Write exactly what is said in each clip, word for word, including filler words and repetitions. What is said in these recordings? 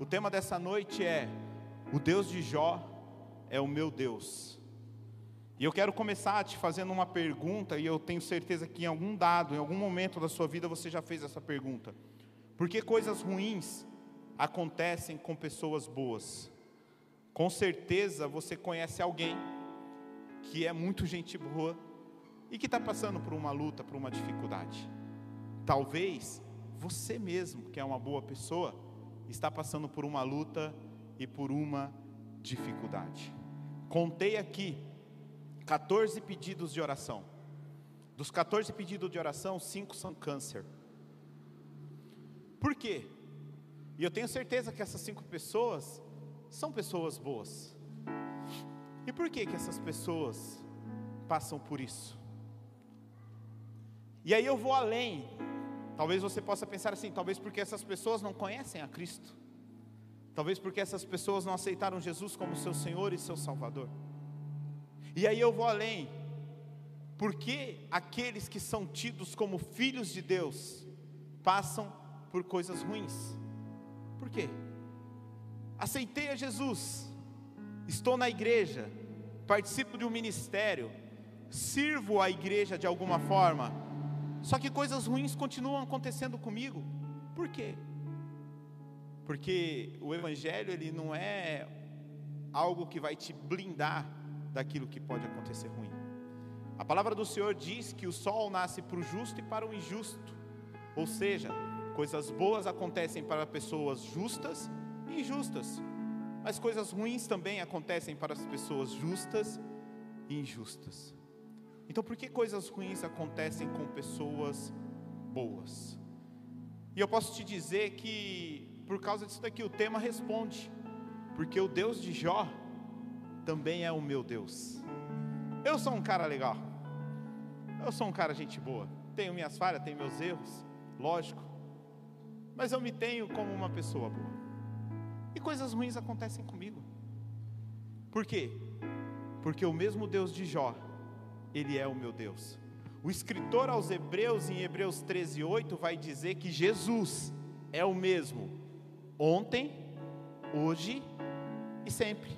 O tema dessa noite é: o Deus de Jó é o meu Deus. E eu quero começar te fazendo uma pergunta, e eu tenho certeza que em algum dado, em algum momento da sua vida você já fez essa pergunta. Por que coisas ruins acontecem com pessoas boas? Com certeza você conhece alguém que é muito gente boa e que está passando por uma luta, por uma dificuldade. Talvez você mesmo, que é uma boa pessoa, está passando por uma luta e por uma dificuldade. Contei aqui quatorze pedidos de oração. Dos quatorze pedidos de oração, cinco são câncer. Por quê? E eu tenho certeza que essas cinco pessoas são pessoas boas. E por que que essas pessoas passam por isso? E aí eu vou além. Talvez você possa pensar assim: talvez porque essas pessoas não conhecem a Cristo. Talvez porque essas pessoas não aceitaram Jesus como seu Senhor e seu Salvador. E aí eu vou além. Por que aqueles que são tidos como filhos de Deus passam por coisas ruins? Por quê? Aceitei a Jesus, estou na igreja, participo de um ministério, sirvo a igreja de alguma forma, só que coisas ruins continuam acontecendo comigo. Por quê? Porque o evangelho, ele não é algo que vai te blindar daquilo que pode acontecer ruim. A palavra do Senhor diz que o sol nasce para o justo e para o injusto, ou seja, coisas boas acontecem para pessoas justas e injustas, mas coisas ruins também acontecem para as pessoas justas e injustas. Então, por que coisas ruins acontecem com pessoas boas? E eu posso te dizer que, por causa disso daqui, o tema responde, porque o Deus de Jó também é o meu Deus. Eu sou um cara legal, eu sou um cara gente boa, tenho minhas falhas, tenho meus erros, lógico, mas eu me tenho como uma pessoa boa. E coisas ruins acontecem comigo. Por quê? Porque o mesmo Deus de Jó, ele é o meu Deus. O escritor aos Hebreus, em Hebreus treze, oito, vai dizer que Jesus é o mesmo ontem, hoje e sempre.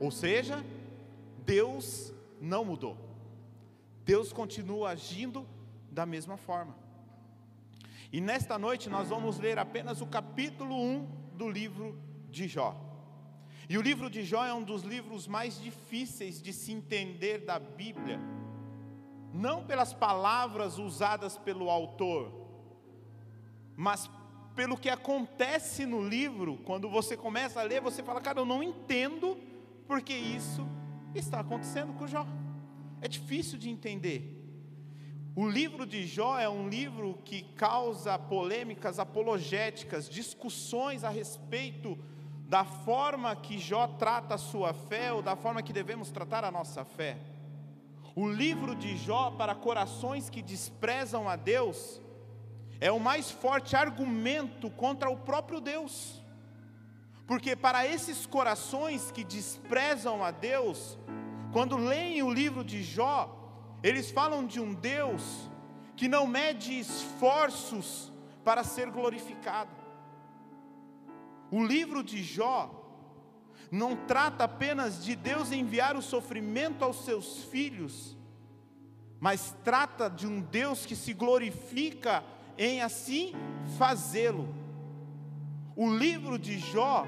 Ou seja, Deus não mudou. Deus continua agindo da mesma forma. E nesta noite nós vamos ler apenas o capítulo um do livro de Jó. E o livro de Jó é um dos livros mais difíceis de se entender da Bíblia. Não pelas palavras usadas pelo autor, mas pelo que acontece no livro. Quando você começa a ler, você fala: cara, eu não entendo porque isso está acontecendo com Jó. É difícil de entender. O livro de Jó é um livro que causa polêmicas apologéticas, discussões a respeito da forma que Jó trata a sua fé, ou da forma que devemos tratar a nossa fé. O livro de Jó, para corações que desprezam a Deus, é o mais forte argumento contra o próprio Deus. Porque para esses corações que desprezam a Deus, quando leem o livro de Jó, eles falam de um Deus que não mede esforços para ser glorificado. O livro de Jó não trata apenas de Deus enviar o sofrimento aos seus filhos, mas trata de um Deus que se glorifica em assim fazê-lo. O livro de Jó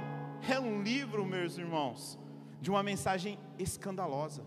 é um livro, meus irmãos, de uma mensagem escandalosa,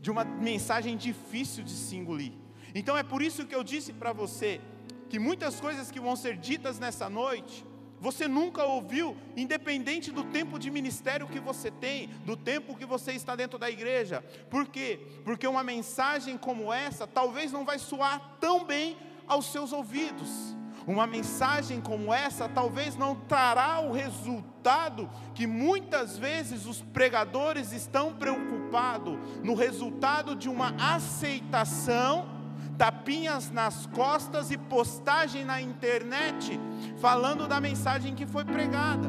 de uma mensagem difícil de se engolir. Então é por isso que eu disse para você que muitas coisas que vão ser ditas nessa noite você nunca ouviu, independente do tempo de ministério que você tem, do tempo que você está dentro da igreja. Por quê? Porque uma mensagem como essa talvez não vai soar tão bem aos seus ouvidos. Uma mensagem como essa talvez não trará o resultado que muitas vezes os pregadores estão preocupados, no resultado de uma aceitação, tapinhas nas costas e postagem na internet falando da mensagem que foi pregada.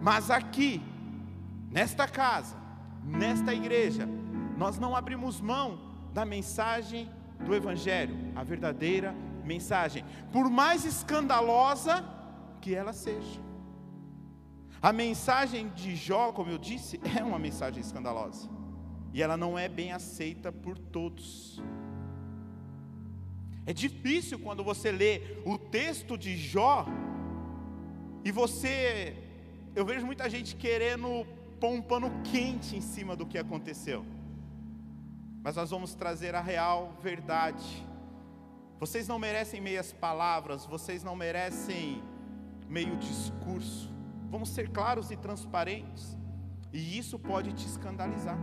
Mas aqui, nesta casa, nesta igreja, nós não abrimos mão da mensagem do Evangelho, a verdadeira mensagem, por mais escandalosa que ela seja. A mensagem de Jó, como eu disse, é uma mensagem escandalosa. E ela não é bem aceita por todos. É difícil quando você lê o texto de Jó, e você... Eu vejo muita gente querendo pôr um pano quente em cima do que aconteceu. Mas nós vamos trazer a real verdade. Vocês não merecem meias palavras, vocês não merecem meio discurso. Vamos ser claros e transparentes. E isso pode te escandalizar.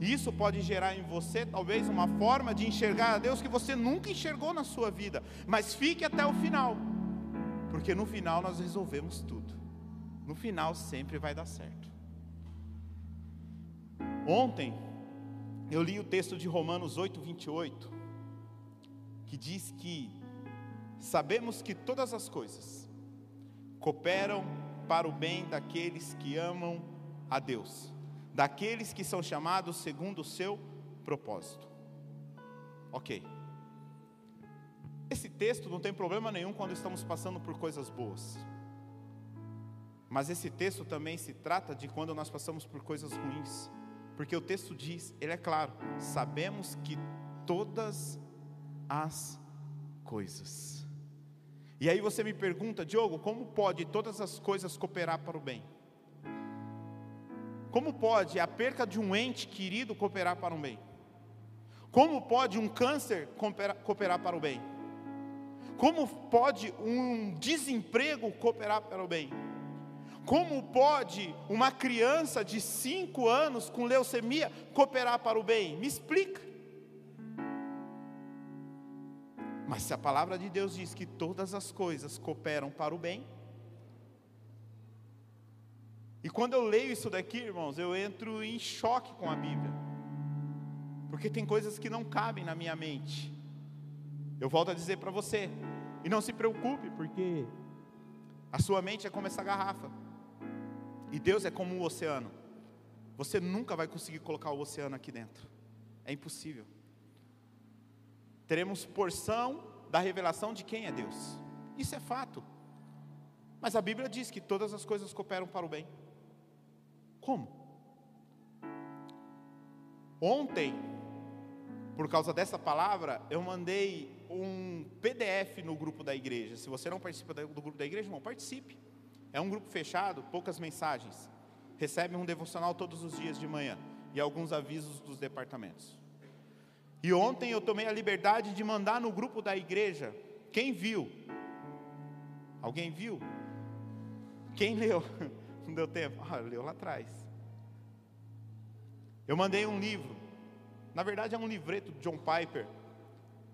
Isso pode gerar em você talvez uma forma de enxergar a Deus que você nunca enxergou na sua vida. Mas fique até o final, porque no final nós resolvemos tudo. No final sempre vai dar certo. Ontem eu li o texto de Romanos oito, vinte e oito, que diz que sabemos que todas as coisas cooperam para o bem daqueles que amam a Deus, daqueles que são chamados segundo o seu propósito. Ok. Esse texto não tem problema nenhum quando estamos passando por coisas boas. Mas esse texto também se trata de quando nós passamos por coisas ruins. Porque o texto diz, ele é claro, sabemos que todas as coisas. E aí você me pergunta, Diogo, como pode todas as coisas cooperar para o bem? Como pode a perca de um ente querido cooperar para o bem? Como pode um câncer cooperar para o bem? Como pode um desemprego cooperar para o bem? Como pode uma criança de cinco anos com leucemia cooperar para o bem? Me explica. Mas se a palavra de Deus diz que todas as coisas cooperam para o bem... E quando eu leio isso daqui, irmãos, eu entro em choque com a Bíblia. Porque tem coisas que não cabem na minha mente. Eu volto a dizer para você, e não se preocupe, porque a sua mente é como essa garrafa. E Deus é como um oceano. Você nunca vai conseguir colocar o oceano aqui dentro. É impossível. Teremos porção da revelação de quem é Deus. Isso é fato. Mas a Bíblia diz que todas as coisas cooperam para o bem. Como? Ontem, por causa dessa palavra, eu mandei um P D F no grupo da igreja. Se você não participa do grupo da igreja, irmão, participe. É um grupo fechado, poucas mensagens. Recebe um devocional todos os dias de manhã e alguns avisos dos departamentos. E ontem eu tomei a liberdade de mandar no grupo da igreja. Quem viu? Alguém viu? Quem leu? Não deu tempo. Ah, leu lá atrás. Eu mandei um livro. Na verdade é um livreto de John Piper,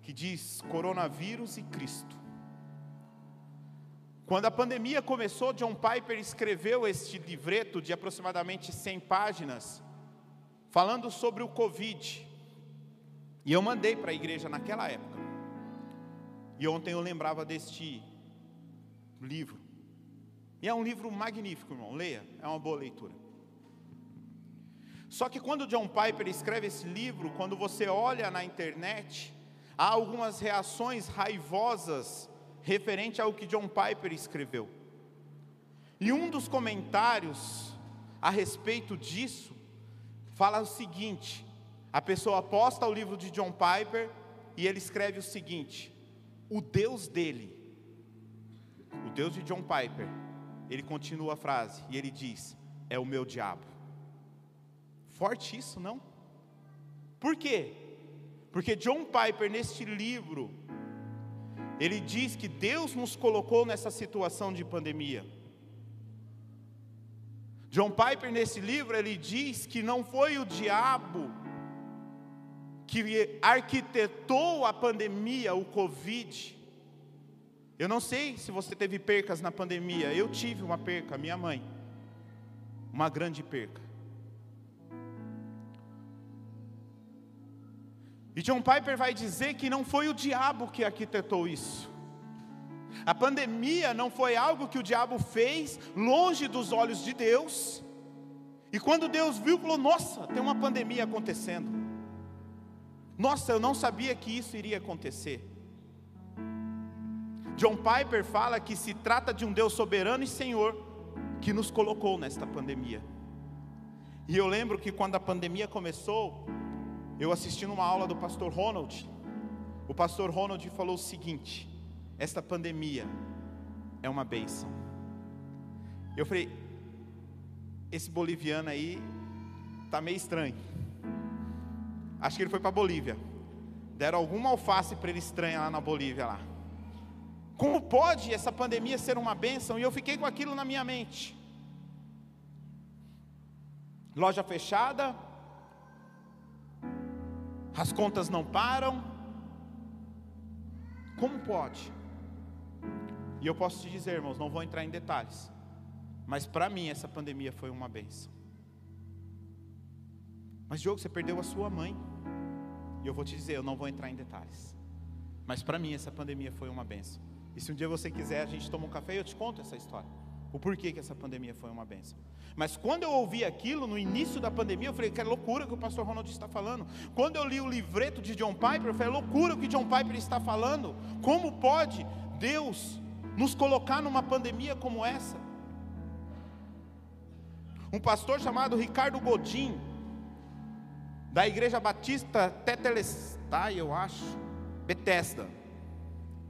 que diz Coronavírus e Cristo. Quando a pandemia começou, John Piper escreveu este livreto de aproximadamente cem páginas, falando sobre o Covid. E eu mandei para a igreja naquela época. E ontem eu lembrava deste livro. E é um livro magnífico, irmão, leia, é uma boa leitura. Só que quando John Piper escreve esse livro, quando você olha na internet, há algumas reações raivosas referente ao que John Piper escreveu. E um dos comentários a respeito disso fala o seguinte: a pessoa posta o livro de John Piper e ele escreve o seguinte: o Deus dele, o Deus de John Piper, ele continua a frase e ele diz, é o meu diabo. Forte isso, não? Por quê? Porque John Piper, neste livro, ele diz que Deus nos colocou nessa situação de pandemia. John Piper, nesse livro, ele diz que não foi o diabo que arquitetou a pandemia, o Covid. Eu não sei se você teve percas na pandemia. Eu tive uma perca, minha mãe. Uma grande perca. E John Piper vai dizer que não foi o diabo que arquitetou isso. A pandemia não foi algo que o diabo fez, longe dos olhos de Deus. E quando Deus viu, falou, nossa, tem uma pandemia acontecendo. Nossa, eu não sabia que isso iria acontecer. John Piper fala que se trata de um Deus soberano e Senhor, que nos colocou nesta pandemia. E eu lembro que quando a pandemia começou, eu assisti numa aula do pastor Ronald. O pastor Ronald falou o seguinte: esta pandemia é uma bênção. Eu falei, esse boliviano aí tá meio estranho. Acho que ele foi para Bolívia. Deram alguma alface para ele estranha lá na Bolívia lá. Como pode essa pandemia ser uma bênção? E eu fiquei com aquilo na minha mente. Loja fechada, as contas não param. Como pode? E eu posso te dizer, irmãos, não vou entrar em detalhes, mas para mim essa pandemia foi uma bênção. Mas Diogo, você perdeu a sua mãe. E eu vou te dizer, eu não vou entrar em detalhes, mas para mim essa pandemia foi uma bênção. E se um dia você quiser, a gente toma um café e eu te conto essa história, o porquê que essa pandemia foi uma bênção. Mas quando eu ouvi aquilo no início da pandemia, eu falei, que loucura que o pastor Ronald está falando. Quando eu li o livreto de John Piper, eu falei, loucura o que John Piper está falando. Como pode Deus nos colocar numa pandemia como essa? Um pastor chamado Ricardo Godin, da igreja Batista Teteles, tá, eu acho, Betesda,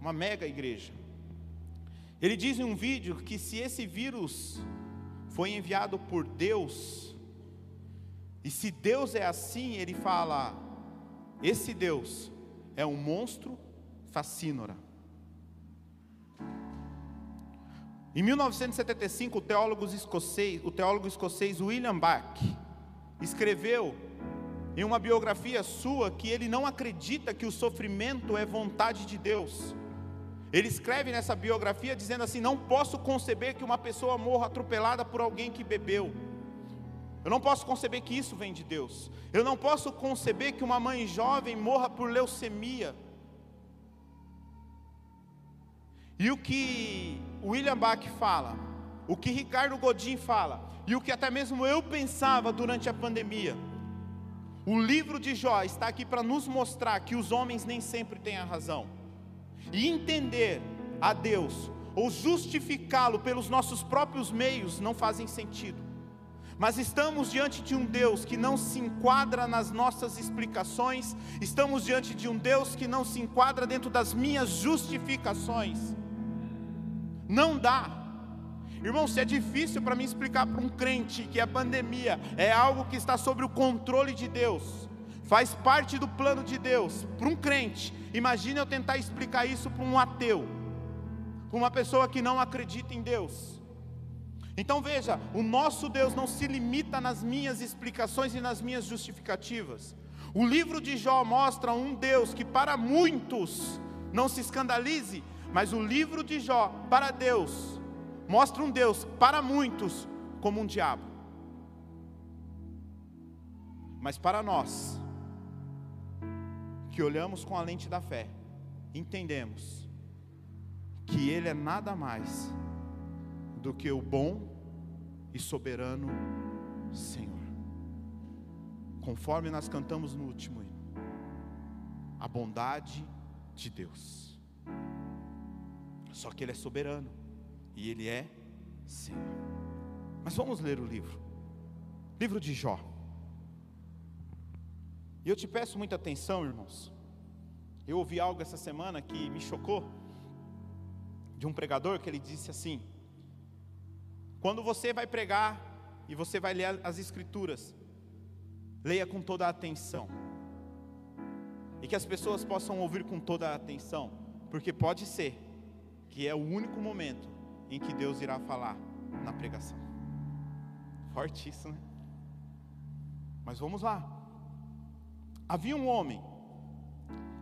uma mega igreja. Ele diz em um vídeo que se esse vírus foi enviado por Deus, e se Deus é assim, ele fala, esse Deus é um monstro fascínora. Em mil novecentos e setenta e cinco, o teólogo escocês, o teólogo escocês William Bach escreveu em uma biografia sua que ele não acredita que o sofrimento é vontade de Deus. Ele escreve nessa biografia dizendo assim, não posso conceber que uma pessoa morra atropelada por alguém que bebeu. Eu não posso conceber que isso vem de Deus. Eu não posso conceber que uma mãe jovem morra por leucemia. E o que William Bach fala, o que Ricardo Godin fala, e o que até mesmo eu pensava durante a pandemia. O livro de Jó está aqui para nos mostrar que os homens nem sempre têm a razão. E entender a Deus, ou justificá-lo pelos nossos próprios meios, não fazem sentido. Mas estamos diante de um Deus que não se enquadra nas nossas explicações. Estamos diante de um Deus que não se enquadra dentro das minhas justificações. Não dá. Irmão, se é difícil para mim explicar para um crente que a pandemia é algo que está sobre o controle de Deus, faz parte do plano de Deus, para um crente, imagine eu tentar explicar isso para um ateu, para uma pessoa que não acredita em Deus. Então veja, o nosso Deus não se limita nas minhas explicações e nas minhas justificativas. O livro de Jó mostra um Deus que para muitos, não se escandalize, mas o livro de Jó para Deus, mostra um Deus para muitos como um diabo. Mas para nós, que olhamos com a lente da fé, entendemos que Ele é nada mais do que o bom e soberano Senhor. Conforme nós cantamos no último hino, a bondade de Deus. Só que Ele é soberano e Ele é Senhor. Mas vamos ler o livro, livro de Jó. E eu te peço muita atenção, irmãos. Eu ouvi algo essa semana que me chocou, de um pregador, que ele disse assim: quando você vai pregar e você vai ler as escrituras, leia com toda a atenção, e que as pessoas possam ouvir com toda a atenção, porque pode ser que é o único momento em que Deus irá falar na pregação. Forte isso, né? Mas vamos lá. Havia um homem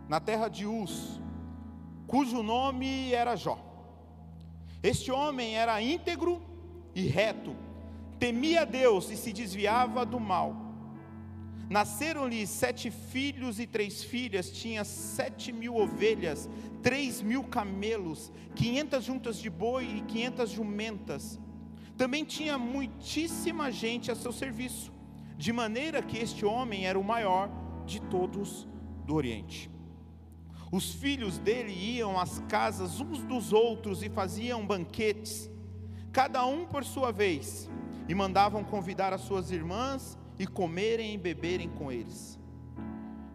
na terra de Uz, cujo nome era Jó. Este homem era íntegro e reto, temia Deus e se desviava do mal. Nasceram-lhe sete filhos e três filhas, tinha sete mil ovelhas, três mil camelos, quinhentas juntas de boi e quinhentas jumentas. Também tinha muitíssima gente a seu serviço, de maneira que este homem era o maior de todos do Oriente. Os filhos dele iam às casas uns dos outros e faziam banquetes. cada um por sua vez, e mandavam convidar as suas irmãs e comerem e beberem com eles.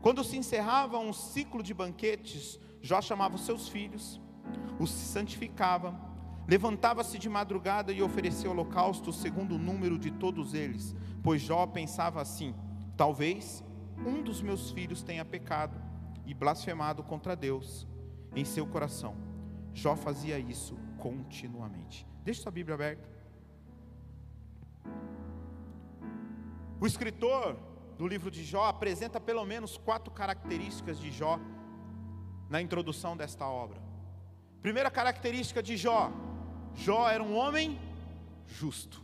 Quando se encerrava um ciclo de banquetes, Jó chamava os seus filhos, os santificava, levantava-se de madrugada e oferecia holocausto segundo o número de todos eles, pois Jó pensava assim: talvez um dos meus filhos tenha pecado e blasfemado contra Deus em seu coração. Jó fazia isso continuamente. Deixa sua Bíblia aberta. O escritor do livro de Jó apresenta pelo menos quatro características de Jó na introdução desta obra. Primeira característica de Jó: Jó era um homem justo.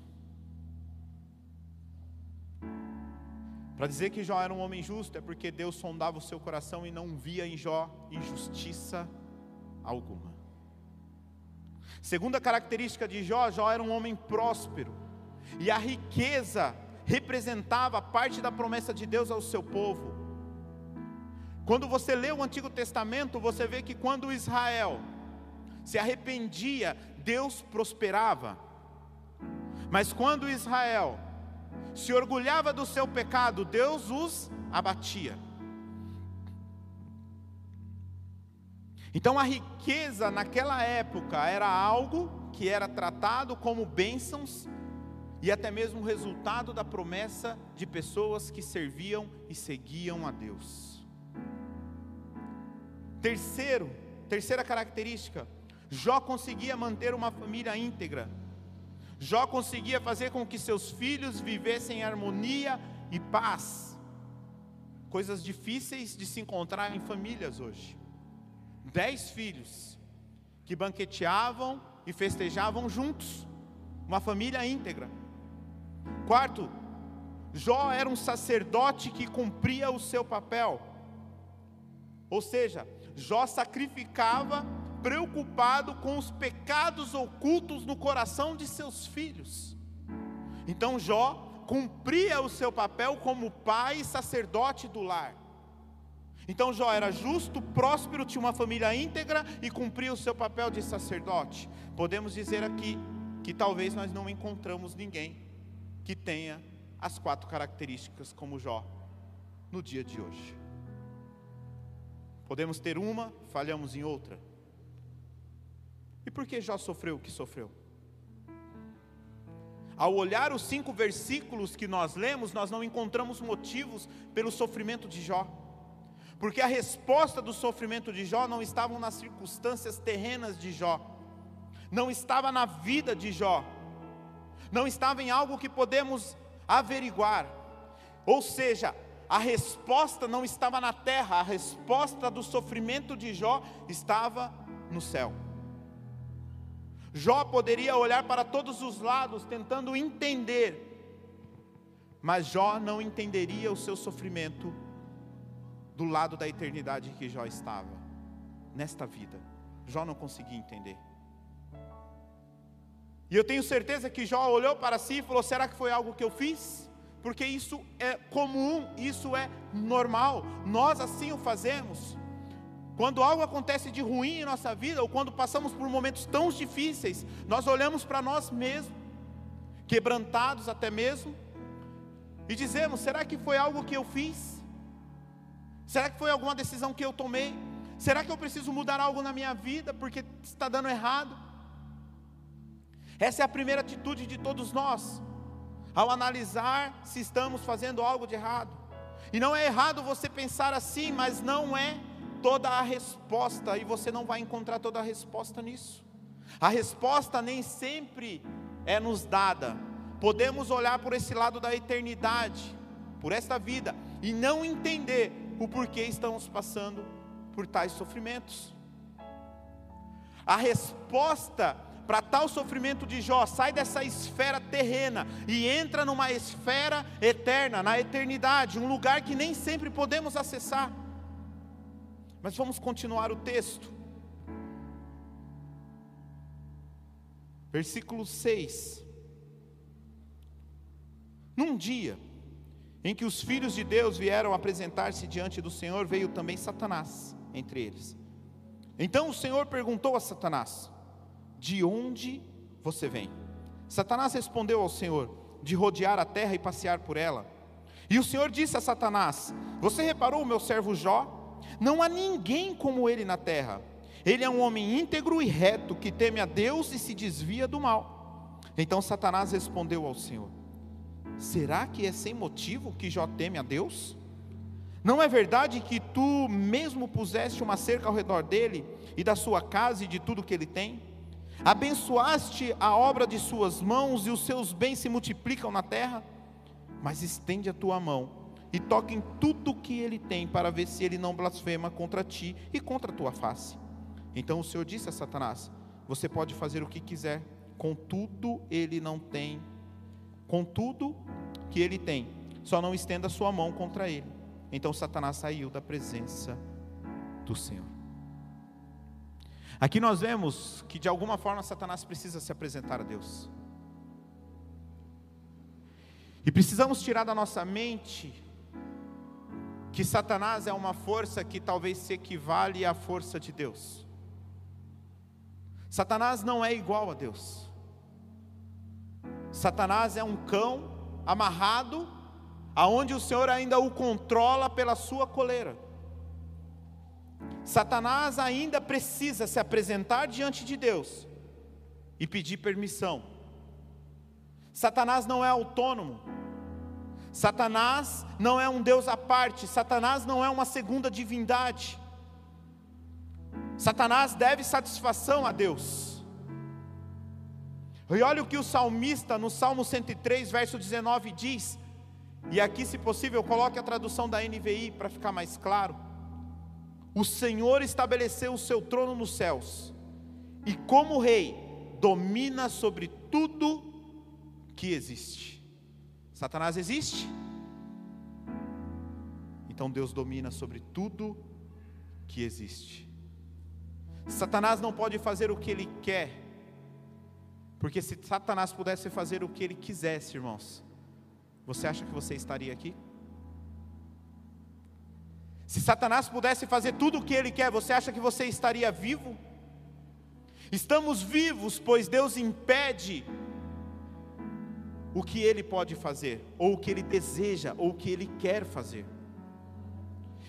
Para dizer que Jó era um homem justo é porque Deus sondava o seu coração e não via em Jó injustiça alguma. Segunda característica de Jó: Jó era um homem próspero, e a riqueza representava parte da promessa de Deus ao seu povo. Quando você lê o Antigo Testamento, você vê que quando Israel se arrependia, Deus prosperava. Mas quando Israel se orgulhava do seu pecado, Deus os abatia. Então a riqueza naquela época era algo que era tratado como bênçãos e até mesmo resultado da promessa de pessoas que serviam e seguiam a Deus. Terceiro, terceira característica: Jó conseguia manter uma família íntegra. Jó conseguia fazer com que seus filhos vivessem em harmonia e paz, coisas difíceis de se encontrar em famílias hoje. Dez filhos que banqueteavam e festejavam juntos, uma família íntegra. Quarto, Jó era um sacerdote que cumpria o seu papel, ou seja, Jó sacrificava preocupado com os pecados ocultos no coração de seus filhos. Então Jó cumpria o seu papel como pai e sacerdote do lar. Então Jó era justo, próspero, tinha uma família íntegra e cumpria o seu papel de sacerdote. Podemos dizer aqui que talvez nós não encontramos ninguém que tenha as quatro características como Jó no dia de hoje. Podemos ter uma, falhamos em outra. E por que Jó sofreu o que sofreu? Ao olhar os cinco versículos que nós lemos, nós não encontramos motivos pelo sofrimento de Jó. Porque a resposta do sofrimento de Jó não estava nas circunstâncias terrenas de Jó, não estava na vida de Jó, não estava em algo que podemos averiguar. Ou seja, a resposta não estava na terra, a resposta do sofrimento de Jó estava no céu. Jó poderia olhar para todos os lados tentando entender, mas Jó não entenderia o seu sofrimento do lado da eternidade que Jó estava. Nesta vida, Jó não conseguia entender. E eu tenho certeza que Jó olhou para si e falou: será que foi algo que eu fiz? Porque isso é comum, isso é normal, nós assim o fazemos. Quando algo acontece de ruim em nossa vida, ou quando passamos por momentos tão difíceis, nós olhamos para nós mesmos, quebrantados até mesmo, e dizemos: será que foi algo que eu fiz? Será que foi alguma decisão que eu tomei? Será que eu preciso mudar algo na minha vida porque está dando errado? Essa é a primeira atitude de todos nós, ao analisar se estamos fazendo algo de errado. E não é errado você pensar assim, mas não é toda a resposta, e você não vai encontrar toda a resposta nisso. A resposta nem sempre é nos dada. Podemos olhar por esse lado da eternidade, por esta vida, e não entender o porquê estamos passando por tais sofrimentos. A resposta para tal sofrimento de Jó sai dessa esfera terrena e entra numa esfera eterna, na eternidade, um lugar que nem sempre podemos acessar. Mas vamos continuar o texto. Versículo seis. Num dia em que os filhos de Deus vieram apresentar-se diante do Senhor, veio também Satanás entre eles. Então o Senhor perguntou a Satanás: de onde você vem? Satanás respondeu ao Senhor, de rodear a terra e passear por ela. E o Senhor disse a Satanás, você reparou o meu servo Jó? Não há ninguém como ele na terra. Ele é um homem íntegro e reto, que teme a Deus e se desvia do mal. Então Satanás respondeu ao Senhor, será que é sem motivo que Jó teme a Deus? Não é verdade que tu mesmo puseste uma cerca ao redor dele, e da sua casa e de tudo que ele tem? Abençoaste a obra de suas mãos, e os seus bens se multiplicam na terra? Mas estende a tua mão, e toca em tudo que ele tem, para ver se ele não blasfema contra ti e contra a tua face. Então o Senhor disse a Satanás, você pode fazer o que quiser, contudo ele não tem, contudo que ele tem, só não estenda a sua mão contra ele. Então Satanás saiu da presença do Senhor. Aqui nós vemos que de alguma forma Satanás precisa se apresentar a Deus. E precisamos tirar da nossa mente que Satanás é uma força que talvez se equivale à força de Deus. Satanás não é igual a Deus. Satanás é um cão amarrado, aonde o Senhor ainda o controla pela sua coleira. Satanás ainda precisa se apresentar diante de Deus e pedir permissão. Satanás não é autônomo. Satanás não é um Deus à parte. Satanás não é uma segunda divindade. Satanás deve satisfação a Deus. E olha o que o salmista no Salmo cento e três, verso dezenove diz. E aqui, se possível, coloque a tradução da N V I para ficar mais claro. O Senhor estabeleceu o seu trono nos céus, e como rei, domina sobre tudo que existe. Satanás existe? Então Deus domina sobre tudo que existe. Satanás não pode fazer o que ele quer, porque se Satanás pudesse fazer o que ele quisesse, irmãos, você acha que você estaria aqui? Se Satanás pudesse fazer tudo o que ele quer, você acha que você estaria vivo? Estamos vivos, pois Deus impede o que ele pode fazer, ou o que ele deseja, ou o que ele quer fazer.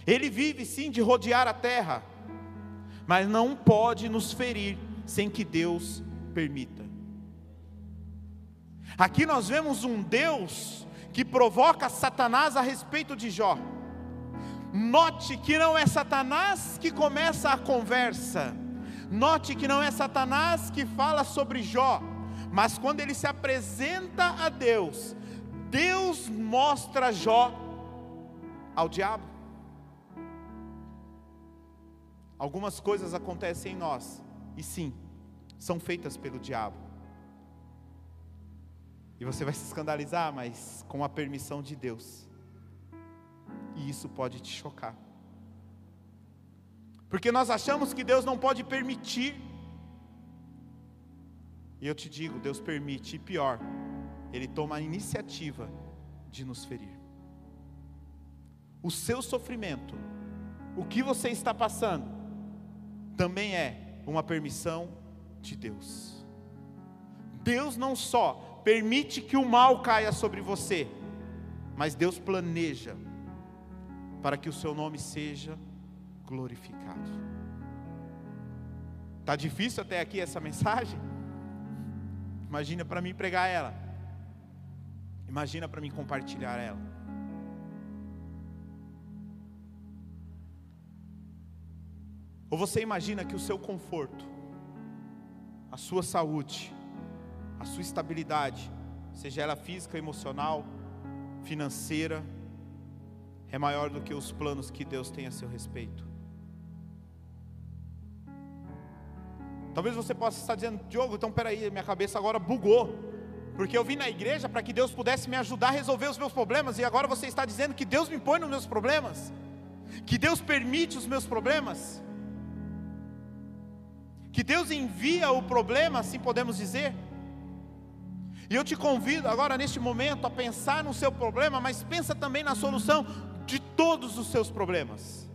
Ele vive sim de rodear a terra, mas não pode nos ferir sem que Deus permita. Aqui nós vemos um Deus que provoca Satanás a respeito de Jó. Note que não é Satanás que começa a conversa, note que não é Satanás que fala sobre Jó, mas quando ele se apresenta a Deus, Deus mostra Jó ao diabo. Algumas coisas acontecem em nós, e sim, são feitas pelo diabo. E você vai se escandalizar, mas com a permissão de Deus. E isso pode te chocar. Porque nós achamos que Deus não pode permitir. E eu te digo, Deus permite, e pior, Ele toma a iniciativa de nos ferir. O seu sofrimento, o que você está passando, também é uma permissão de Deus. Deus não só permite que o mal caia sobre você, mas Deus planeja para que o seu nome seja glorificado. Está difícil até aqui essa mensagem? Imagina para mim pregar ela, imagina para mim compartilhar ela. Ou você imagina que o seu conforto, a sua saúde, a sua estabilidade, seja ela física, emocional, financeira, é maior do que os planos que Deus tem a seu respeito. Talvez você possa estar dizendo, Diogo, então peraí, minha cabeça agora bugou, porque eu vim na igreja para que Deus pudesse me ajudar a resolver os meus problemas, e agora você está dizendo que Deus me põe nos meus problemas, que Deus permite os meus problemas, que Deus envia o problema, assim podemos dizer. E eu te convido agora neste momento a pensar no seu problema, mas pensa também na solução de todos os seus problemas.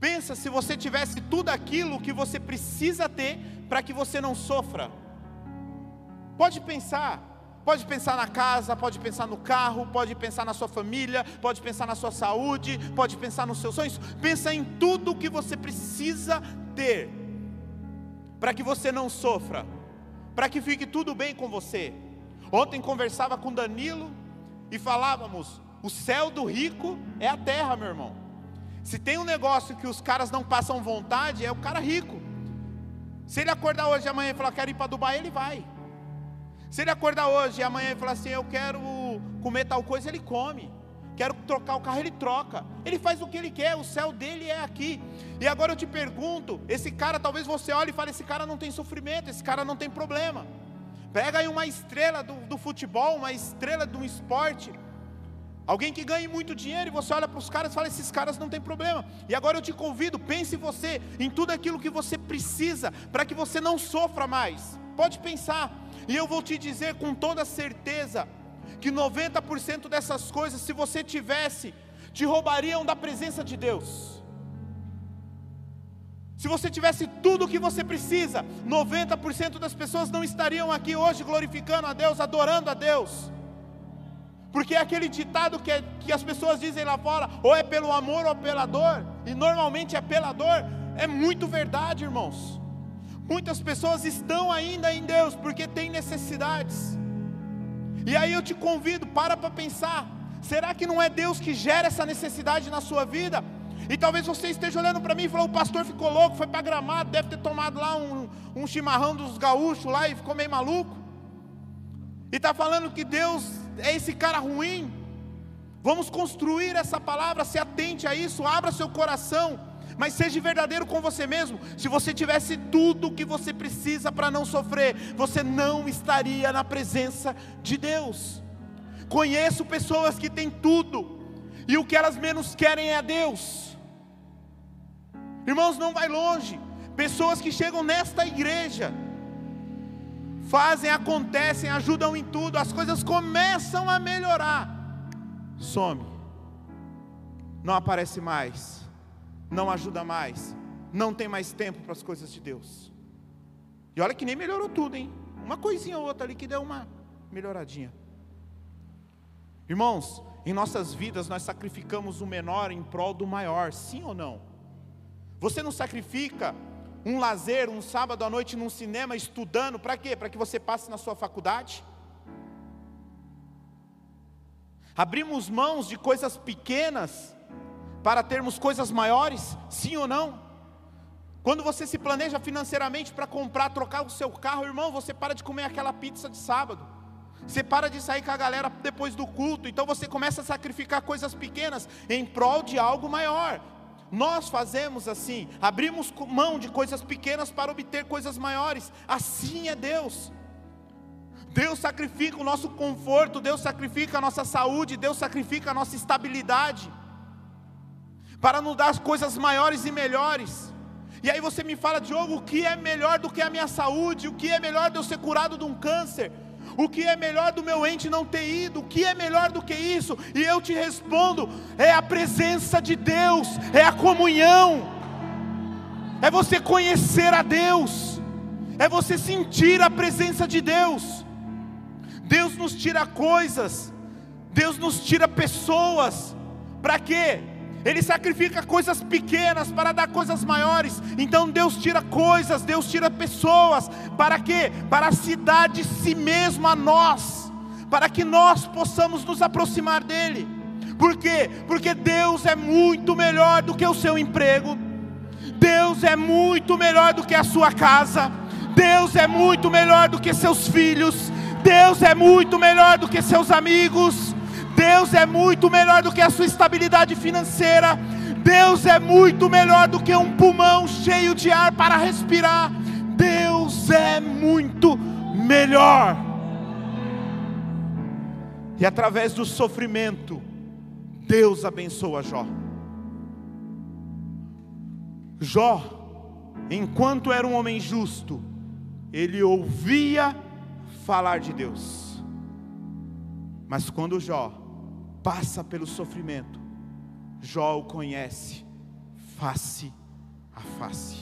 Pensa se você tivesse tudo aquilo que você precisa ter para que você não sofra. Pode pensar. Pode pensar na casa, pode pensar no carro, pode pensar na sua família, pode pensar na sua saúde, pode pensar nos seus sonhos. Pensa em tudo o que você precisa ter, para que você não sofra, para que fique tudo bem com você. Ontem conversava com Danilo e falávamos, o céu do rico é a terra, meu irmão. Se tem um negócio que os caras não passam vontade, é o cara rico. Se ele acordar hoje e amanhã e falar, quero ir para Dubai, ele vai. Se ele acordar hoje e amanhã e falar assim, eu quero comer tal coisa, ele come. Quero trocar o carro, ele troca. Ele faz o que ele quer, o céu dele é aqui. E agora eu te pergunto, esse cara, talvez você olhe e fale, esse cara não tem sofrimento, esse cara não tem problema. Pega aí uma estrela do, do futebol, uma estrela de um esporte, alguém que ganhe muito dinheiro, e você olha para os caras e fala, esses caras não tem problema. E agora eu te convido, pense em você, em tudo aquilo que você precisa, para que você não sofra mais. Pode pensar, e eu vou te dizer com toda certeza, que noventa por cento dessas coisas, se você tivesse, te roubariam da presença de Deus. Se você tivesse tudo o que você precisa, noventa por cento das pessoas não estariam aqui hoje glorificando a Deus, adorando a Deus. Porque é aquele ditado que, é, que as pessoas dizem lá fora, ou é pelo amor ou pela dor, e normalmente é pela dor, é muito verdade, irmãos. Muitas pessoas estão ainda em Deus porque têm necessidades. E aí eu te convido, para para pensar. Será que não é Deus que gera essa necessidade na sua vida? E talvez você esteja olhando para mim e falando, o pastor ficou louco, foi para Gramado, deve ter tomado lá um, um chimarrão dos gaúchos lá e ficou meio maluco. E está falando que Deus é esse cara ruim. Vamos construir essa palavra, se atente a isso, abra seu coração. Mas seja verdadeiro com você mesmo. Se você tivesse tudo o que você precisa para não sofrer, você não estaria na presença de Deus. Conheço pessoas que têm tudo, e o que elas menos querem é a Deus. Irmãos, não vai longe. Pessoas que chegam nesta igreja, fazem, acontecem, ajudam em tudo, as coisas começam a melhorar. Some. Não aparece mais. Não ajuda mais, não tem mais tempo para as coisas de Deus. E olha que nem melhorou tudo, hein? Uma coisinha ou outra ali que deu uma melhoradinha. Irmãos, em nossas vidas nós sacrificamos o menor em prol do maior, sim ou não? Você não sacrifica um lazer, um sábado à noite num cinema estudando, para quê? Para que você passe na sua faculdade? Abrimos mãos de coisas pequenas para termos coisas maiores, sim ou não? Quando você se planeja financeiramente para comprar, trocar o seu carro, irmão, você para de comer aquela pizza de sábado, você para de sair com a galera depois do culto, então você começa a sacrificar coisas pequenas em prol de algo maior. Nós fazemos assim, abrimos mão de coisas pequenas para obter coisas maiores. Assim é Deus. Deus sacrifica o nosso conforto, Deus sacrifica a nossa saúde, Deus sacrifica a nossa estabilidade, para nos dar coisas maiores e melhores. E aí você me fala, Diogo, o que é melhor do que a minha saúde? O que é melhor de eu ser curado de um câncer? O que é melhor do meu ente não ter ido? O que é melhor do que isso? E eu te respondo, é a presença de Deus, é a comunhão, é você conhecer a Deus, é você sentir a presença de Deus. Deus nos tira coisas, Deus nos tira pessoas, para quê? Ele sacrifica coisas pequenas para dar coisas maiores. Então Deus tira coisas, Deus tira pessoas, para quê? Para se dar de si mesmo a nós, para que nós possamos nos aproximar dEle. Por quê? Porque Deus é muito melhor do que o seu emprego, Deus é muito melhor do que a sua casa, Deus é muito melhor do que seus filhos, Deus é muito melhor do que seus amigos, Deus é muito melhor do que a sua estabilidade financeira, Deus é muito melhor do que um pulmão cheio de ar para respirar, Deus é muito melhor. E através do sofrimento, Deus abençoa Jó. Jó, enquanto era um homem justo, ele ouvia falar de Deus, mas quando Jó passa pelo sofrimento, Jó o conhece face a face.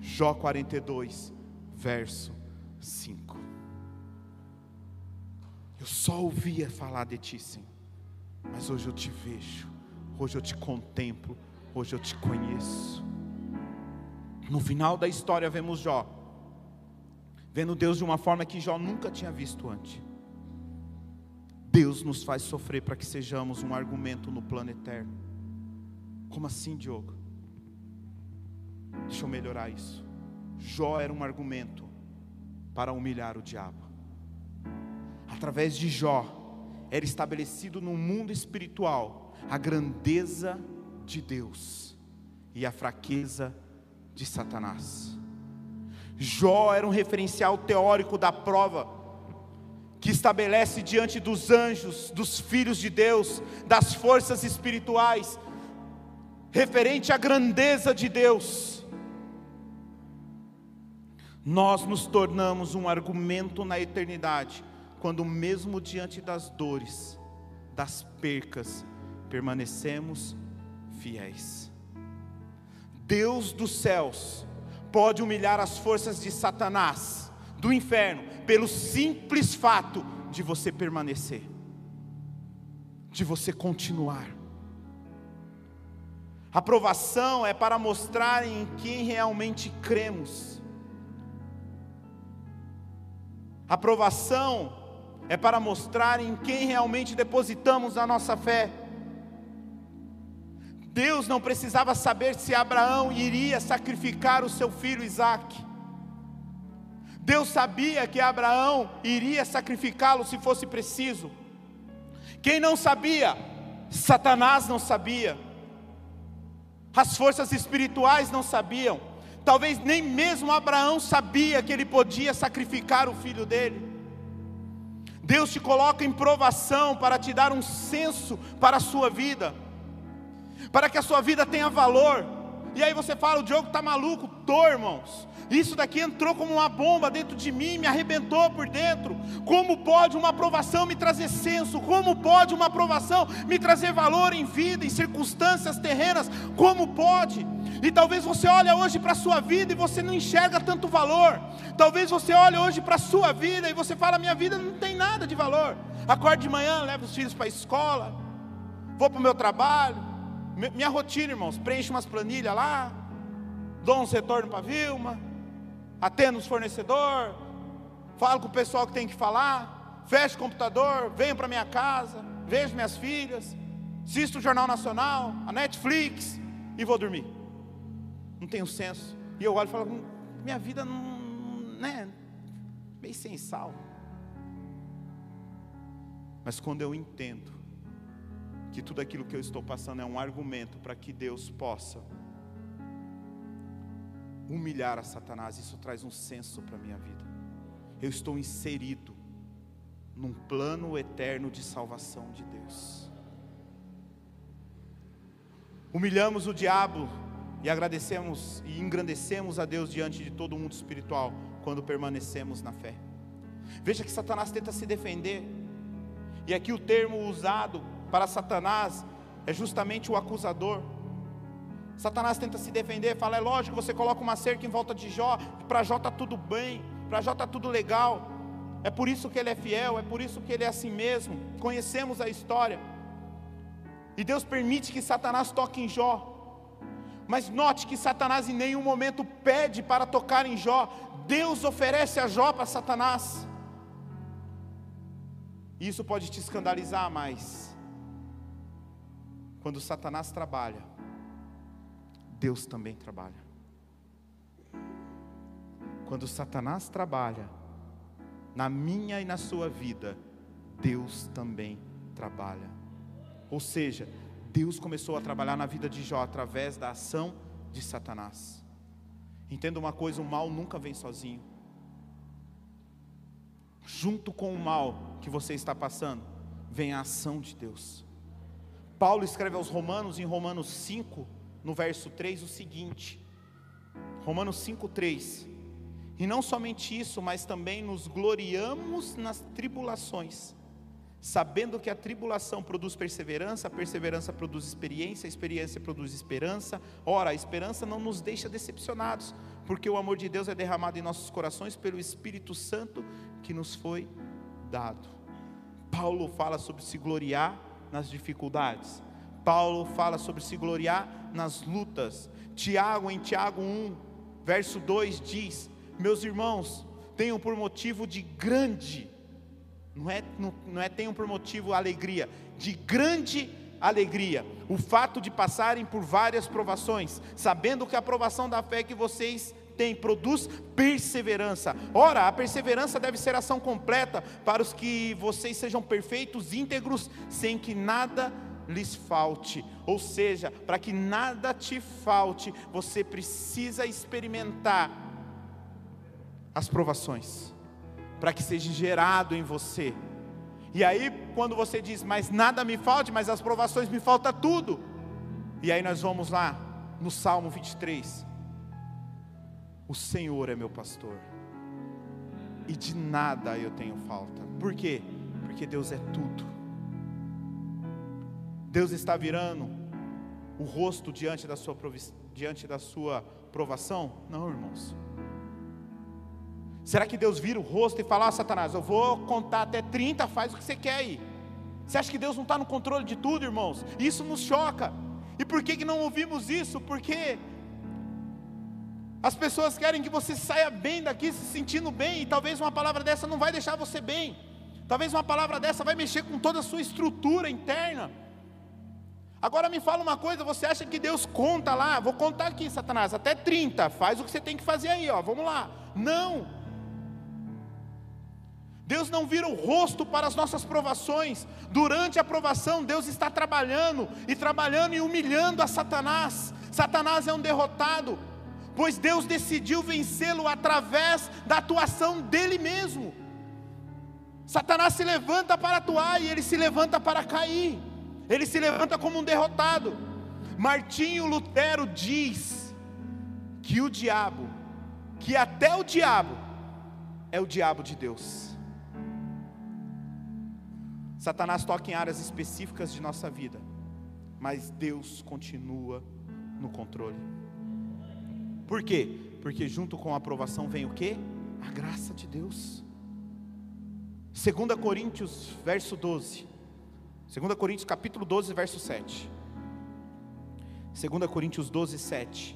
Jó quarenta e dois, verso cinco. Eu só ouvia falar de ti, Senhor, mas hoje eu te vejo, hoje eu te contemplo, hoje eu te conheço. No final da história vemos Jó vendo Deus de uma forma que Jó nunca tinha visto antes. Deus nos faz sofrer para que sejamos um argumento no plano eterno. Como assim, Diogo? Deixa eu melhorar isso. Jó era um argumento para humilhar o diabo. Através de Jó era estabelecido no mundo espiritual a grandeza de Deus e a fraqueza de Satanás. Jó era um referencial teórico da prova, que estabelece diante dos anjos, dos filhos de Deus, das forças espirituais, referente à grandeza de Deus. Nós nos tornamos um argumento na eternidade, quando mesmo diante das dores, das percas, permanecemos fiéis. Deus dos céus pode humilhar as forças de Satanás, do inferno, pelo simples fato de você permanecer, de você continuar. A provação é para mostrar em quem realmente cremos. A provação é para mostrar em quem realmente depositamos a nossa fé. Deus não precisava saber se Abraão iria sacrificar o seu filho Isaque. Deus sabia que Abraão iria sacrificá-lo se fosse preciso. Quem não sabia? Satanás não sabia. As forças espirituais não sabiam. Talvez nem mesmo Abraão sabia que ele podia sacrificar o filho dele. Deus te coloca em provação para te dar um senso para a sua vida, para que a sua vida tenha valor. E aí você fala, o Diogo está maluco? Tô, irmãos, isso daqui entrou como uma bomba dentro de mim, me arrebentou por dentro. Como pode uma aprovação me trazer senso? Como pode uma aprovação me trazer valor em vida, em circunstâncias terrenas? Como pode? E talvez você olhe hoje para a sua vida e você não enxerga tanto valor. Talvez você olhe hoje para a sua vida e você fala, minha vida não tem nada de valor. Acordo de manhã, levo os filhos para a escola, vou para o meu trabalho, minha rotina, irmãos, preencho umas planilhas lá, dou uns retornos para a Vilma, atendo os fornecedores, falo com o pessoal que tem que falar, fecho o computador, venho para minha casa, vejo minhas filhas, assisto o Jornal Nacional, a Netflix e vou dormir. Não tenho senso. E eu olho e falo, minha vida não, né, meio sem sal. Mas quando eu entendo que tudo aquilo que eu estou passando é um argumento para que Deus possa humilhar a Satanás, isso traz um senso para a minha vida. Eu estou inserido num plano eterno de salvação de Deus. Humilhamos o diabo e agradecemos e engrandecemos a Deus diante de todo o mundo espiritual quando permanecemos na fé. Veja que Satanás tenta se defender, e aqui o termo usado para Satanás é justamente o acusador. Satanás tenta se defender, fala, é lógico, você coloca uma cerca em volta de Jó, para Jó está tudo bem, para Jó está tudo legal, é por isso que ele é fiel, é por isso que ele é assim mesmo, conhecemos a história. E Deus permite que Satanás toque em Jó, mas note que Satanás em nenhum momento pede para tocar em Jó. Deus oferece a Jó para Satanás. E isso pode te escandalizar, mas quando Satanás trabalha, Deus também trabalha. Quando Satanás trabalha na minha e na sua vida, Deus também trabalha. Ou seja, Deus começou a trabalhar na vida de Jó através da ação de Satanás. Entenda uma coisa, o mal nunca vem sozinho. Junto com o mal que você está passando, vem a ação de Deus. Paulo escreve aos Romanos, em Romanos cinco, no verso três, o seguinte, Romanos cinco, três, e não somente isso, mas também nos gloriamos nas tribulações, sabendo que a tribulação produz perseverança, a perseverança produz experiência, a experiência produz esperança. Ora, a esperança não nos deixa decepcionados, porque o amor de Deus é derramado em nossos corações pelo Espírito Santo que nos foi dado. Paulo fala sobre se gloriar nas dificuldades. Paulo fala sobre se gloriar nas lutas. Tiago, em Tiago um, verso dois diz: meus irmãos, tenham por motivo de grande, não é, não, não é tenham por motivo alegria, de grande alegria, o fato de passarem por várias provações, sabendo que a provação da fé que vocês têm produz perseverança. Ora, a perseverança deve ser ação completa, para os que vocês sejam perfeitos, íntegros, sem que nada lhes falte. Ou seja, para que nada te falte, você precisa experimentar as provações, para que seja gerado em você. E aí quando você diz, mas nada me falte, mas as provações me falta tudo, e aí nós vamos lá no Salmo vinte e três: o Senhor é meu pastor, e de nada eu tenho falta. Por quê? Porque Deus é tudo. Deus está virando o rosto diante da sua, diante da sua provação? Não, irmãos. Será que Deus vira o rosto e fala: ah, Satanás, eu vou contar até trinta, faz o que você quer aí? Você acha que Deus não está no controle de tudo, irmãos? Isso nos choca. E por que que não ouvimos isso? Porque as pessoas querem que você saia bem daqui, se sentindo bem, e talvez uma palavra dessa não vai deixar você bem. Talvez uma palavra dessa vai mexer com toda a sua estrutura interna. Agora me fala uma coisa, você acha que Deus conta lá? Vou contar aqui, Satanás, até trinta, faz o que você tem que fazer aí, ó, vamos lá. Não! Deus não vira o rosto para as nossas provações. Durante a provação, Deus está trabalhando, e trabalhando e humilhando a Satanás. Satanás é um derrotado, pois Deus decidiu vencê-lo através da atuação dele mesmo. Satanás se levanta para atuar, e ele se levanta para cair. Ele se levanta como um derrotado. Martinho Lutero diz que o diabo, que até o diabo é o diabo de Deus. Satanás toca em áreas específicas de nossa vida, mas Deus continua no controle. Por quê? Porque junto com a aprovação vem o quê? A graça de Deus. Segunda Coríntios verso doze, Segunda Coríntios capítulo doze verso sete, Segunda Coríntios doze, sete,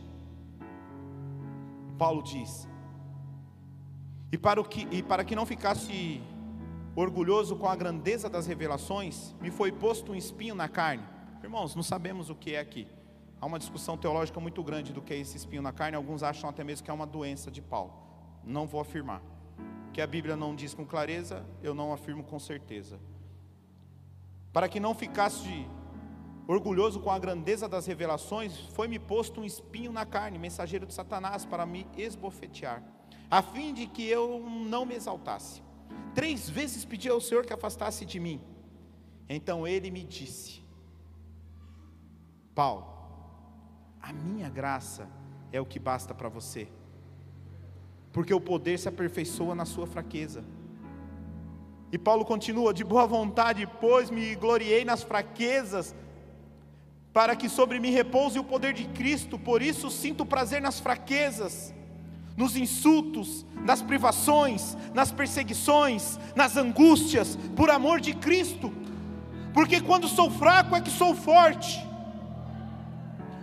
Paulo diz: e para, o que, e para que não ficasse orgulhoso com a grandeza das revelações, me foi posto um espinho na carne. Irmãos, não sabemos o que é aqui. Há uma discussão teológica muito grande do que é esse espinho na carne. Alguns acham até mesmo que é uma doença de Paulo. Não vou afirmar. O que a Bíblia não diz com clareza, eu não afirmo com certeza. Para que não ficasse orgulhoso com a grandeza das revelações, foi-me posto um espinho na carne, mensageiro de Satanás, para me esbofetear, a fim de que eu não me exaltasse. Três vezes pedi ao Senhor que afastasse de mim. Então ele me disse: Paulo, a minha graça é o que basta para você, porque o poder se aperfeiçoa na sua fraqueza. E Paulo continua: de boa vontade, pois, me gloriei nas fraquezas, para que sobre mim repouse o poder de Cristo. Por isso sinto prazer nas fraquezas, nos insultos, nas privações, nas perseguições, nas angústias, por amor de Cristo, porque quando sou fraco é que sou forte.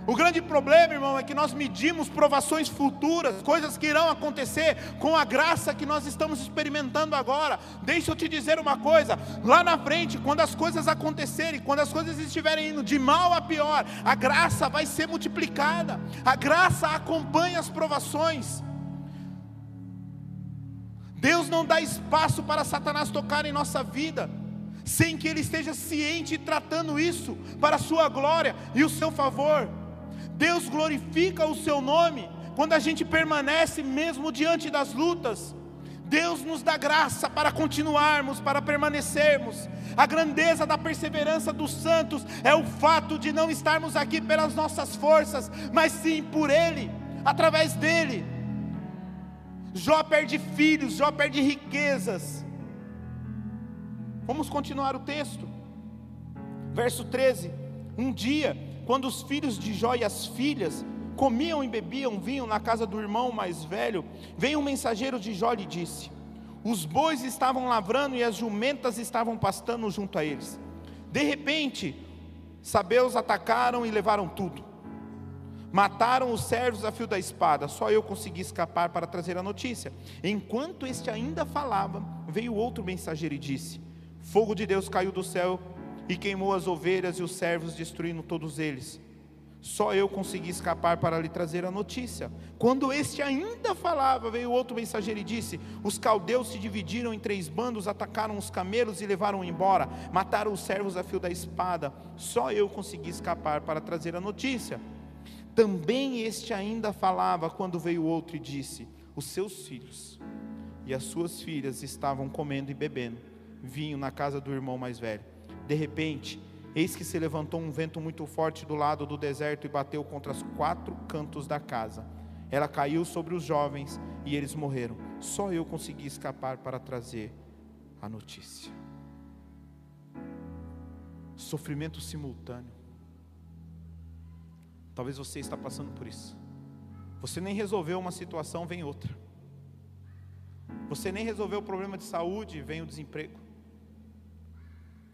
O grande problema, irmão, é que nós medimos provações futuras, coisas que irão acontecer, com a graça que nós estamos experimentando agora. Deixa eu te dizer uma coisa: lá na frente, quando as coisas acontecerem, quando as coisas estiverem indo de mal a pior, a graça vai ser multiplicada. A graça acompanha as provações. Deus não dá espaço para Satanás tocar em nossa vida, sem que ele esteja ciente e tratando isso, para a sua glória e o seu favor. Deus glorifica o seu nome, quando a gente permanece mesmo diante das lutas. Deus nos dá graça para continuarmos, para permanecermos. A grandeza da perseverança dos santos é o fato de não estarmos aqui pelas nossas forças, mas sim por Ele, através dEle. Jó perde filhos, Jó perde riquezas. Vamos continuar o texto. Verso treze. Um dia, quando os filhos de Jó e as filhas comiam e bebiam vinho na casa do irmão mais velho, veio um mensageiro de Jó e lhe disse: Os bois estavam lavrando e as jumentas estavam pastando junto a eles. De repente, sabeus atacaram e levaram tudo. Mataram os servos a fio da espada. Só eu consegui escapar para trazer a notícia. Enquanto este ainda falava, veio outro mensageiro e disse: fogo de Deus caiu do céu e queimou as ovelhas e os servos, destruindo todos eles. Só eu consegui escapar para lhe trazer a notícia. Quando este ainda falava, veio outro mensageiro e disse: os caldeus se dividiram em três bandos, atacaram os camelos e levaram embora. Mataram os servos a fio da espada. Só eu consegui escapar para trazer a notícia. Também este ainda falava quando veio outro e disse: os seus filhos e as suas filhas estavam comendo e bebendo vinho na casa do irmão mais velho. De repente, eis que se levantou um vento muito forte do lado do deserto e bateu contra os quatro cantos da casa. Ela caiu sobre os jovens e eles morreram. Só eu consegui escapar para trazer a notícia. Sofrimento simultâneo. Talvez você está passando por isso. Você nem resolveu uma situação, vem outra. Você nem resolveu o problema de saúde, vem o desemprego.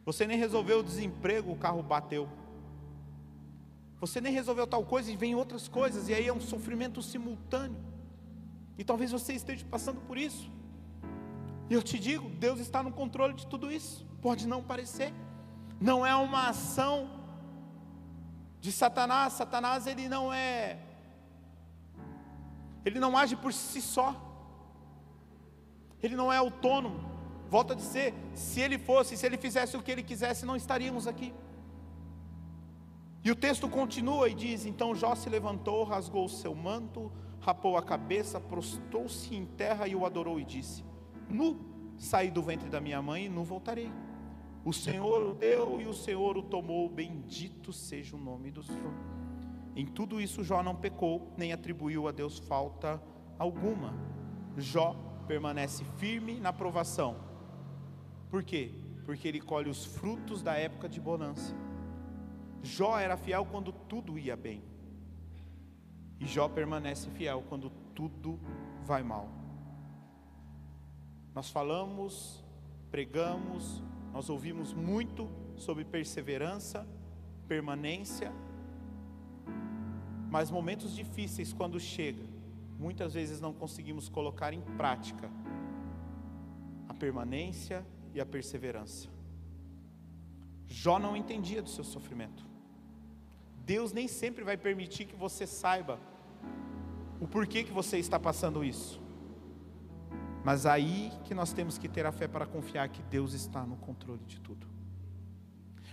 Você nem resolveu o desemprego, o carro bateu. Você nem resolveu tal coisa e vem outras coisas. E aí é um sofrimento simultâneo. E talvez você esteja passando por isso. E eu te digo, Deus está no controle de tudo isso. Pode não parecer. Não é uma ação de Satanás. Satanás ele não é, ele não age por si só, ele não é autônomo. Volto a dizer, se ele fosse, se ele fizesse o que ele quisesse, não estaríamos aqui. E o texto continua e diz: então Jó se levantou, rasgou o seu manto, rapou a cabeça, prostrou-se em terra e o adorou e disse: nu saí do ventre da minha mãe e nu voltarei. O Senhor o deu e o Senhor o tomou, bendito seja o nome do Senhor. Em tudo isso Jó não pecou, nem atribuiu a Deus falta alguma. Jó permanece firme na provação. Por quê? Porque ele colhe os frutos da época de bonança. Jó era fiel quando tudo ia bem. E Jó permanece fiel quando tudo vai mal. Nós falamos, pregamos, nós ouvimos muito sobre perseverança, permanência, mas momentos difíceis quando chega, muitas vezes não conseguimos colocar em prática a permanência e a perseverança. Jó não entendia do seu sofrimento. Deus nem sempre vai permitir que você saiba o porquê que você está passando isso. Mas aí que nós temos que ter a fé para confiar que Deus está no controle de tudo.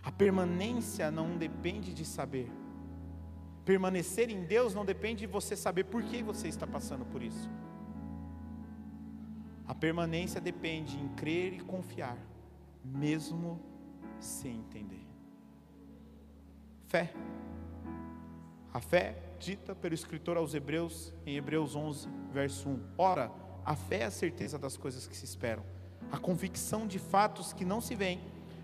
A permanência não depende de saber. Permanecer em Deus não depende de você saber por que você está passando por isso. A permanência depende em crer e confiar, mesmo sem entender. Fé. A fé dita pelo escritor aos Hebreus, em Hebreus onze, verso um. Ora, a fé é a certeza das coisas que se esperam, a convicção de fatos que não se veem,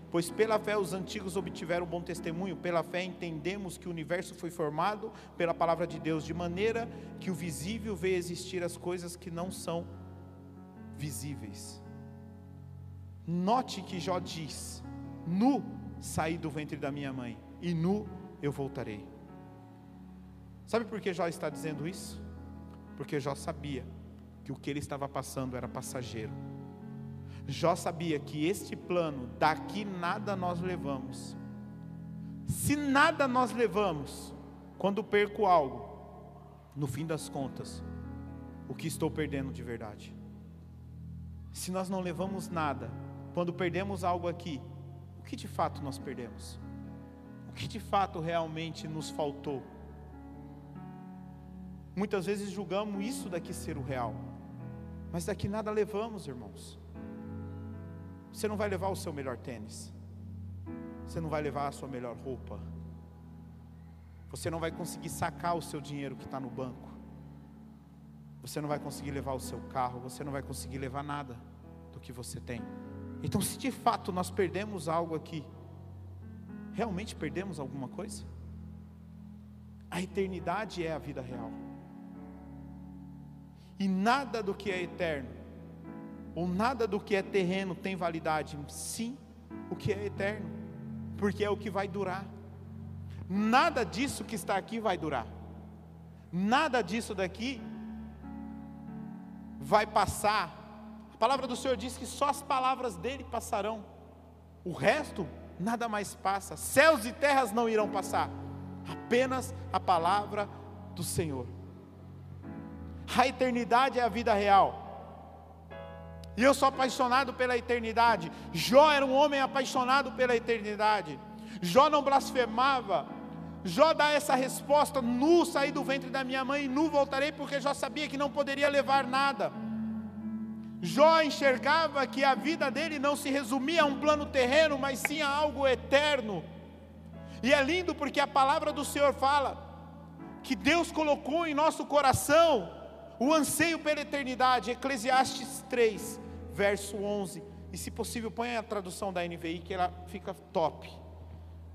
pois pela fé os antigos obtiveram bom testemunho. Pela fé entendemos que o universo foi formado pela palavra de Deus, de maneira que o visível vê existir as coisas que não são visíveis. Note que Jó diz: nu saí do ventre da minha mãe e nu eu voltarei. Sabe por que Jó está dizendo isso? Porque Jó sabia que o que ele estava passando era passageiro. Jó sabia que este plano, daqui nada nós levamos. Se nada nós levamos, quando perco algo, no fim das contas, o que estou perdendo de verdade? Se nós não levamos nada, quando perdemos algo aqui, o que de fato nós perdemos? O que de fato realmente nos faltou? Muitas vezes julgamos isso daqui ser o real, mas daqui nada levamos, irmãos. Você não vai levar o seu melhor tênis, você não vai levar a sua melhor roupa, você não vai conseguir sacar o seu dinheiro que está no banco, você não vai conseguir levar o seu carro, você não vai conseguir levar nada do que você tem. Então, se de fato nós perdemos algo aqui, realmente perdemos alguma coisa? A eternidade é a vida real. E nada do que é eterno ou nada do que é terreno tem validade, sim, o que é eterno, porque é o que vai durar. Nada disso que está aqui vai durar, nada disso daqui vai passar. A palavra do Senhor diz que só as palavras dele passarão, o resto nada mais passa, céus e terras não irão passar, apenas a palavra do Senhor. A eternidade é a vida real, e eu sou apaixonado pela eternidade. Jó era um homem apaixonado pela eternidade. Jó não blasfemava. Jó dá essa resposta: nu saí do ventre da minha mãe e nu voltarei, porque Jó sabia que não poderia levar nada. Jó enxergava que a vida dele não se resumia a um plano terreno, mas sim a algo eterno. E é lindo porque a palavra do Senhor fala que Deus colocou em nosso coração o anseio pela eternidade. Eclesiastes três, verso onze, e se possível põe a tradução da N V I, que ela fica top.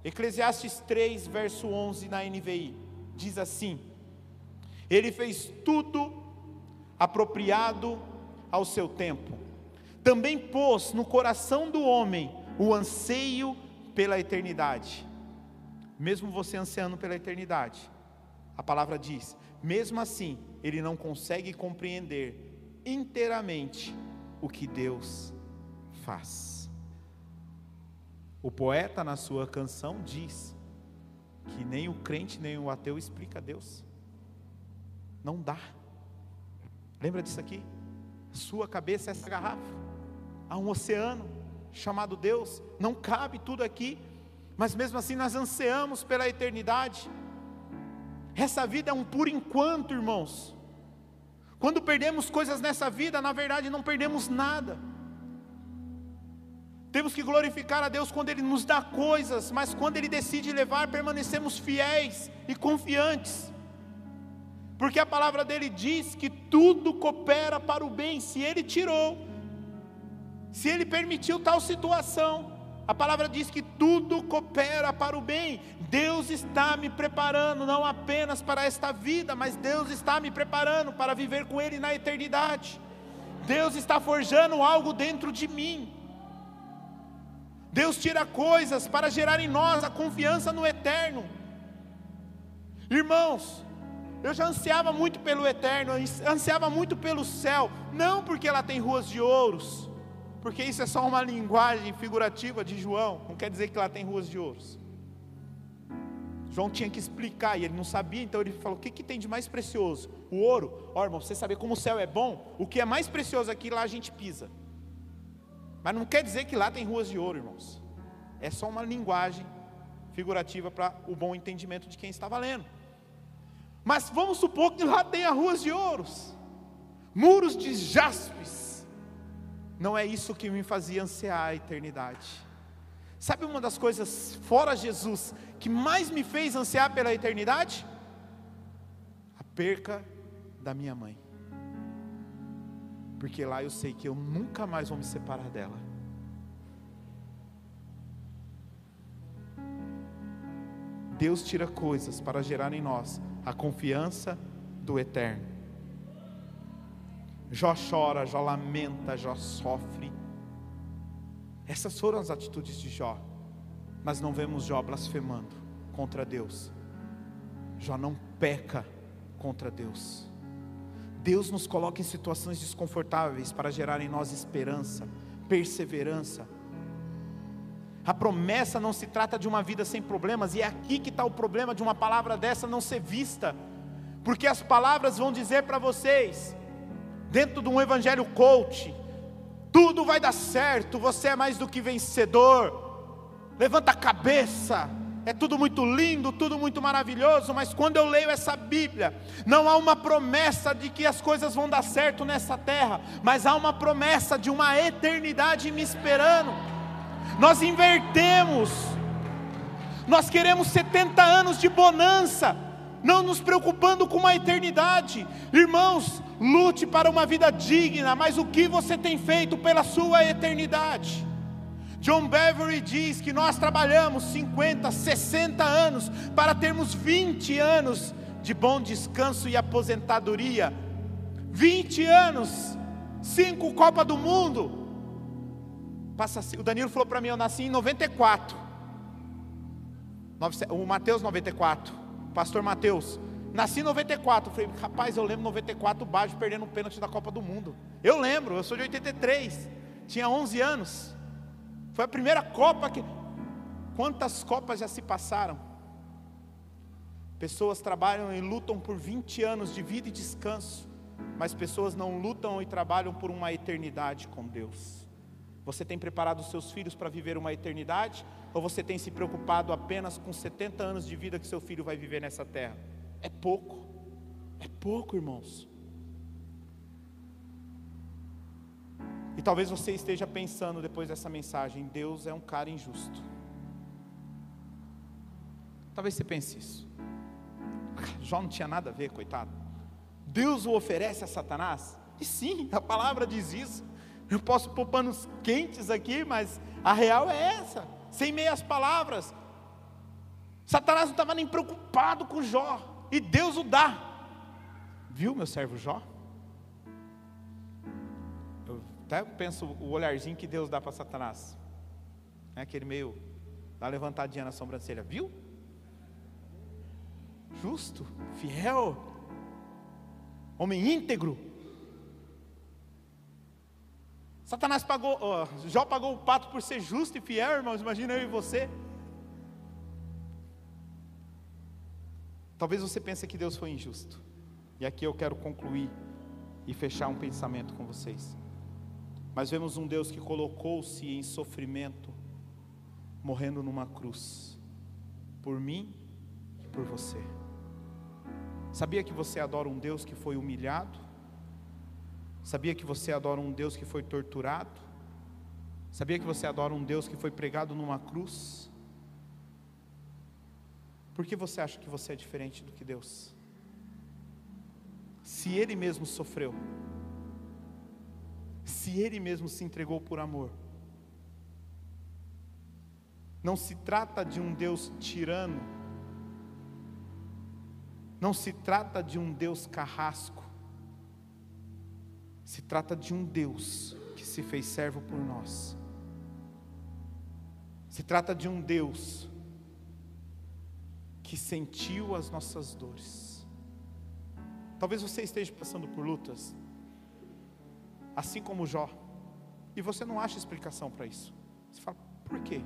Eclesiastes três, verso onze na N V I, diz assim: ele fez tudo apropriado ao seu tempo, também pôs no coração do homem o anseio pela eternidade. Mesmo você ansiando pela eternidade, a palavra diz, mesmo assim, ele não consegue compreender inteiramente o que Deus faz. O poeta na sua canção diz que nem o crente nem o ateu explica Deus, não dá. Lembra disso aqui? Sua cabeça é essa garrafa, há um oceano chamado Deus, não cabe tudo aqui, mas mesmo assim nós ansiamos pela eternidade. Essa vida é um por enquanto, irmãos. Quando perdemos coisas nessa vida, na verdade não perdemos nada. Temos que glorificar a Deus quando Ele nos dá coisas, mas quando Ele decide levar, permanecemos fiéis e confiantes, porque a palavra dele diz que tudo coopera para o bem. Se Ele tirou, se Ele permitiu tal situação, a palavra diz que tudo coopera para o bem. Deus está me preparando, não apenas para esta vida, mas Deus está me preparando para viver com Ele na eternidade. Deus está forjando algo dentro de mim. Deus tira coisas para gerar em nós a confiança no eterno. Irmãos, eu já ansiava muito pelo eterno, ansiava muito pelo céu, não porque lá tem ruas de ouros, porque isso é só uma linguagem figurativa de João, não quer dizer que lá tem ruas de ouros. João tinha que explicar, e ele não sabia, então ele falou: o que, que tem de mais precioso? O ouro. Ó, irmão, você saber como o céu é bom, o que é mais precioso aqui, lá a gente pisa. Mas não quer dizer que lá tem ruas de ouro, irmãos, é só uma linguagem figurativa para o bom entendimento de quem estava lendo. Mas vamos supor que lá tenha ruas de ouros, muros de jaspes. Não é isso que me fazia ansiar a eternidade. Sabe uma das coisas fora Jesus que mais me fez ansiar pela eternidade? A perca da minha mãe, porque lá eu sei que eu nunca mais vou me separar dela. Deus tira coisas para gerar em nós a confiança do eterno. Jó chora, Jó lamenta, Jó sofre. Essas foram as atitudes de Jó, mas não vemos Jó blasfemando contra Deus. Jó não peca contra Deus. Deus nos coloca em situações desconfortáveis para gerar em nós esperança, perseverança. A promessa não se trata de uma vida sem problemas, e é aqui que está o problema de uma palavra dessa não ser vista, porque as palavras vão dizer para vocês, dentro de um evangelho coach, tudo vai dar certo, você é mais do que vencedor, levanta a cabeça, é tudo muito lindo, tudo muito maravilhoso. Mas quando eu leio essa Bíblia, não há uma promessa de que as coisas vão dar certo nessa terra, mas há uma promessa de uma eternidade me esperando. Nós invertemos, nós queremos setenta anos de bonança, não nos preocupando com uma eternidade. Irmãos, lute para uma vida digna, mas o que você tem feito pela sua eternidade? John Piper diz que nós trabalhamos cinquenta, sessenta anos para termos vinte anos de bom descanso e aposentadoria, vinte anos Cinco Copa do Mundo. Passa, o Danilo falou para mim, eu nasci em noventa e quatro. O Mateus noventa e quatro. Pastor Mateus. Nasci em noventa e quatro. Eu falei, rapaz, eu lembro noventa e quatro, o Baggio perdendo um pênalti da Copa do Mundo. Eu lembro, eu sou de oitenta e três. Tinha onze anos. Foi a primeira Copa que... Quantas Copas já se passaram? Pessoas trabalham e lutam por vinte anos de vida e descanso. Mas pessoas não lutam e trabalham por uma eternidade com Deus. Você tem preparado os seus filhos para viver uma eternidade? Ou você tem se preocupado apenas com setenta anos de vida que seu filho vai viver nessa terra? É pouco, é pouco, irmãos. E talvez você esteja pensando depois dessa mensagem, Deus é um cara injusto. Talvez você pense isso. Jó não tinha nada a ver, coitado. Deus o oferece a Satanás? E sim, a palavra diz isso. Eu posso pôr panos quentes aqui, mas a real é essa, sem meias palavras. Satanás não estava nem preocupado com Jó, e Deus o dá. Viu, meu servo Jó? Eu até penso o olharzinho que Deus dá para Satanás. É aquele meio, dá uma levantadinha na sobrancelha, viu? Justo, fiel, homem íntegro. Satanás pagou, ó, Jó pagou o pato por ser justo e fiel, irmãos. Imagina eu e você. Talvez você pense que Deus foi injusto. E aqui eu quero concluir e fechar um pensamento com vocês. Mas vemos um Deus que colocou-se em sofrimento, morrendo numa cruz, por mim e por você. Sabia que você adora um Deus que foi humilhado? Sabia que você adora um Deus que foi torturado? Sabia que você adora um Deus que foi pregado numa cruz? Por que você acha que você é diferente do que Deus? Se Ele mesmo sofreu, se Ele mesmo se entregou por amor, não se trata de um Deus tirano, não se trata de um Deus carrasco, se trata de um Deus que se fez servo por nós. Se trata de um Deus que sentiu as nossas dores. Talvez você esteja passando por lutas, assim como Jó, e você não acha explicação para isso. Você fala, por quê?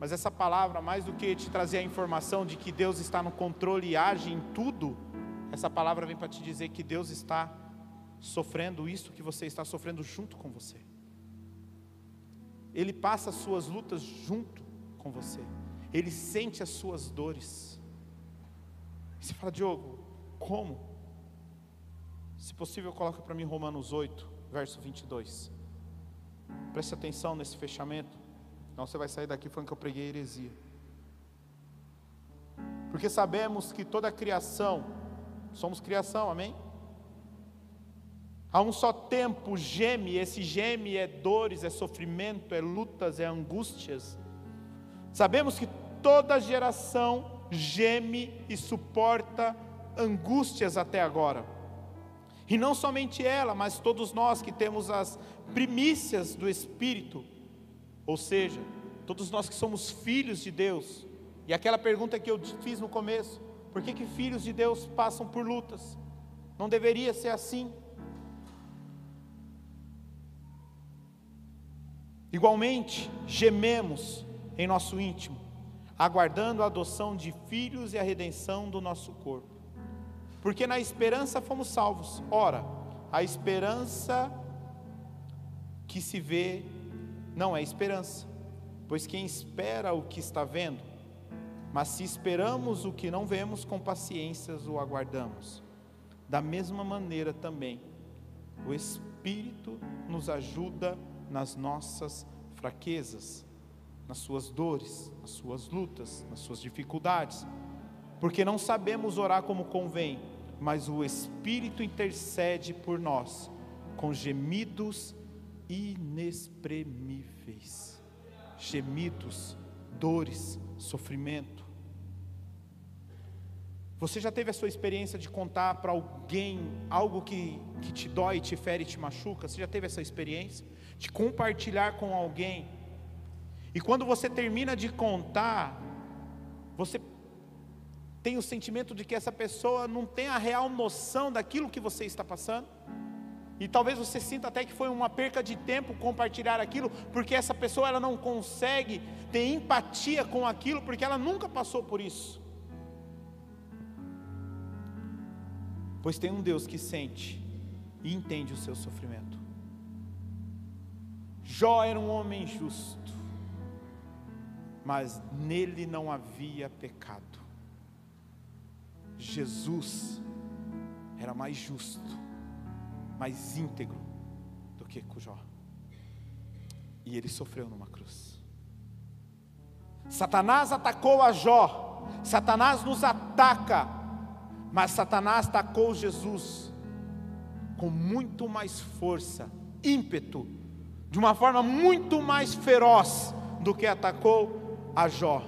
Mas essa palavra, mais do que te trazer a informação de que Deus está no controle e age em tudo, essa palavra vem para te dizer que Deus está sofrendo isso que você está sofrendo junto com você. Ele passa as suas lutas junto com você. Ele sente as suas dores. E você fala, Diogo, como? Se possível, coloca para mim Romanos oito, verso vinte e dois. Preste atenção nesse fechamento. Senão você vai sair daqui falando que eu preguei heresia. Porque sabemos que toda a criação... Somos criação, amém? A um só tempo geme, esse geme é dores, é sofrimento, é lutas, é angústias. Sabemos que toda geração geme e suporta angústias até agora. E não somente ela, mas todos nós que temos as primícias do Espírito. Ou seja, todos nós que somos filhos de Deus. E aquela pergunta que eu fiz no começo. Por que que filhos de Deus passam por lutas? Não deveria ser assim. Igualmente, gememos em nosso íntimo, aguardando a adoção de filhos e a redenção do nosso corpo. Porque na esperança fomos salvos. Ora, a esperança que se vê não é esperança, pois quem espera o que está vendo, mas se esperamos o que não vemos, com paciência o aguardamos. Da mesma maneira também, o Espírito nos ajuda nas nossas fraquezas, nas suas dores, nas suas lutas, nas suas dificuldades. Porque não sabemos orar como convém, mas o Espírito intercede por nós, com gemidos inexprimíveis. Gemidos, dores, sofrimento. Você já teve a sua experiência de contar para alguém algo que, que te dói, te fere, te machuca? Você já teve essa experiência de compartilhar com alguém? E quando você termina de contar, você tem o sentimento de que essa pessoa não tem a real noção daquilo que você está passando? E talvez você sinta até que foi uma perca de tempo compartilhar aquilo, porque essa pessoa ela não consegue ter empatia com aquilo, porque ela nunca passou por isso. Pois tem um Deus que sente e entende o seu sofrimento. Jó era um homem justo, mas nele não havia pecado. Jesus era mais justo, mais íntegro do que Jó, e ele sofreu numa cruz. Satanás atacou a Jó, Satanás nos ataca, mas Satanás atacou Jesus com muito mais força, ímpeto, de uma forma muito mais feroz do que atacou a Jó.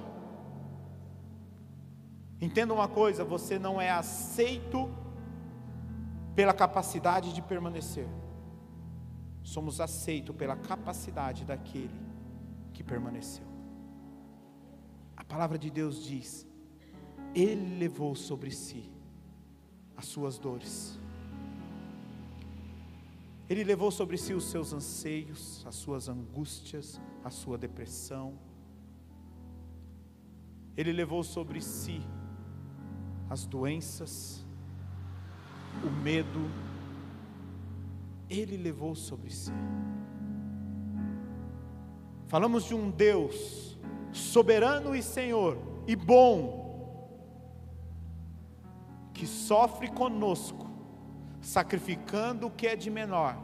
Entenda uma coisa: você não é aceito pela capacidade de permanecer, somos aceitos pela capacidade daquele que permaneceu. A palavra de Deus diz: Ele levou sobre si as suas dores, Ele levou sobre si os seus anseios, as suas angústias, a sua depressão, Ele levou sobre si as doenças, o medo, Ele levou sobre si. Falamos de um Deus soberano e Senhor e bom, que sofre conosco, sacrificando o que é de menor,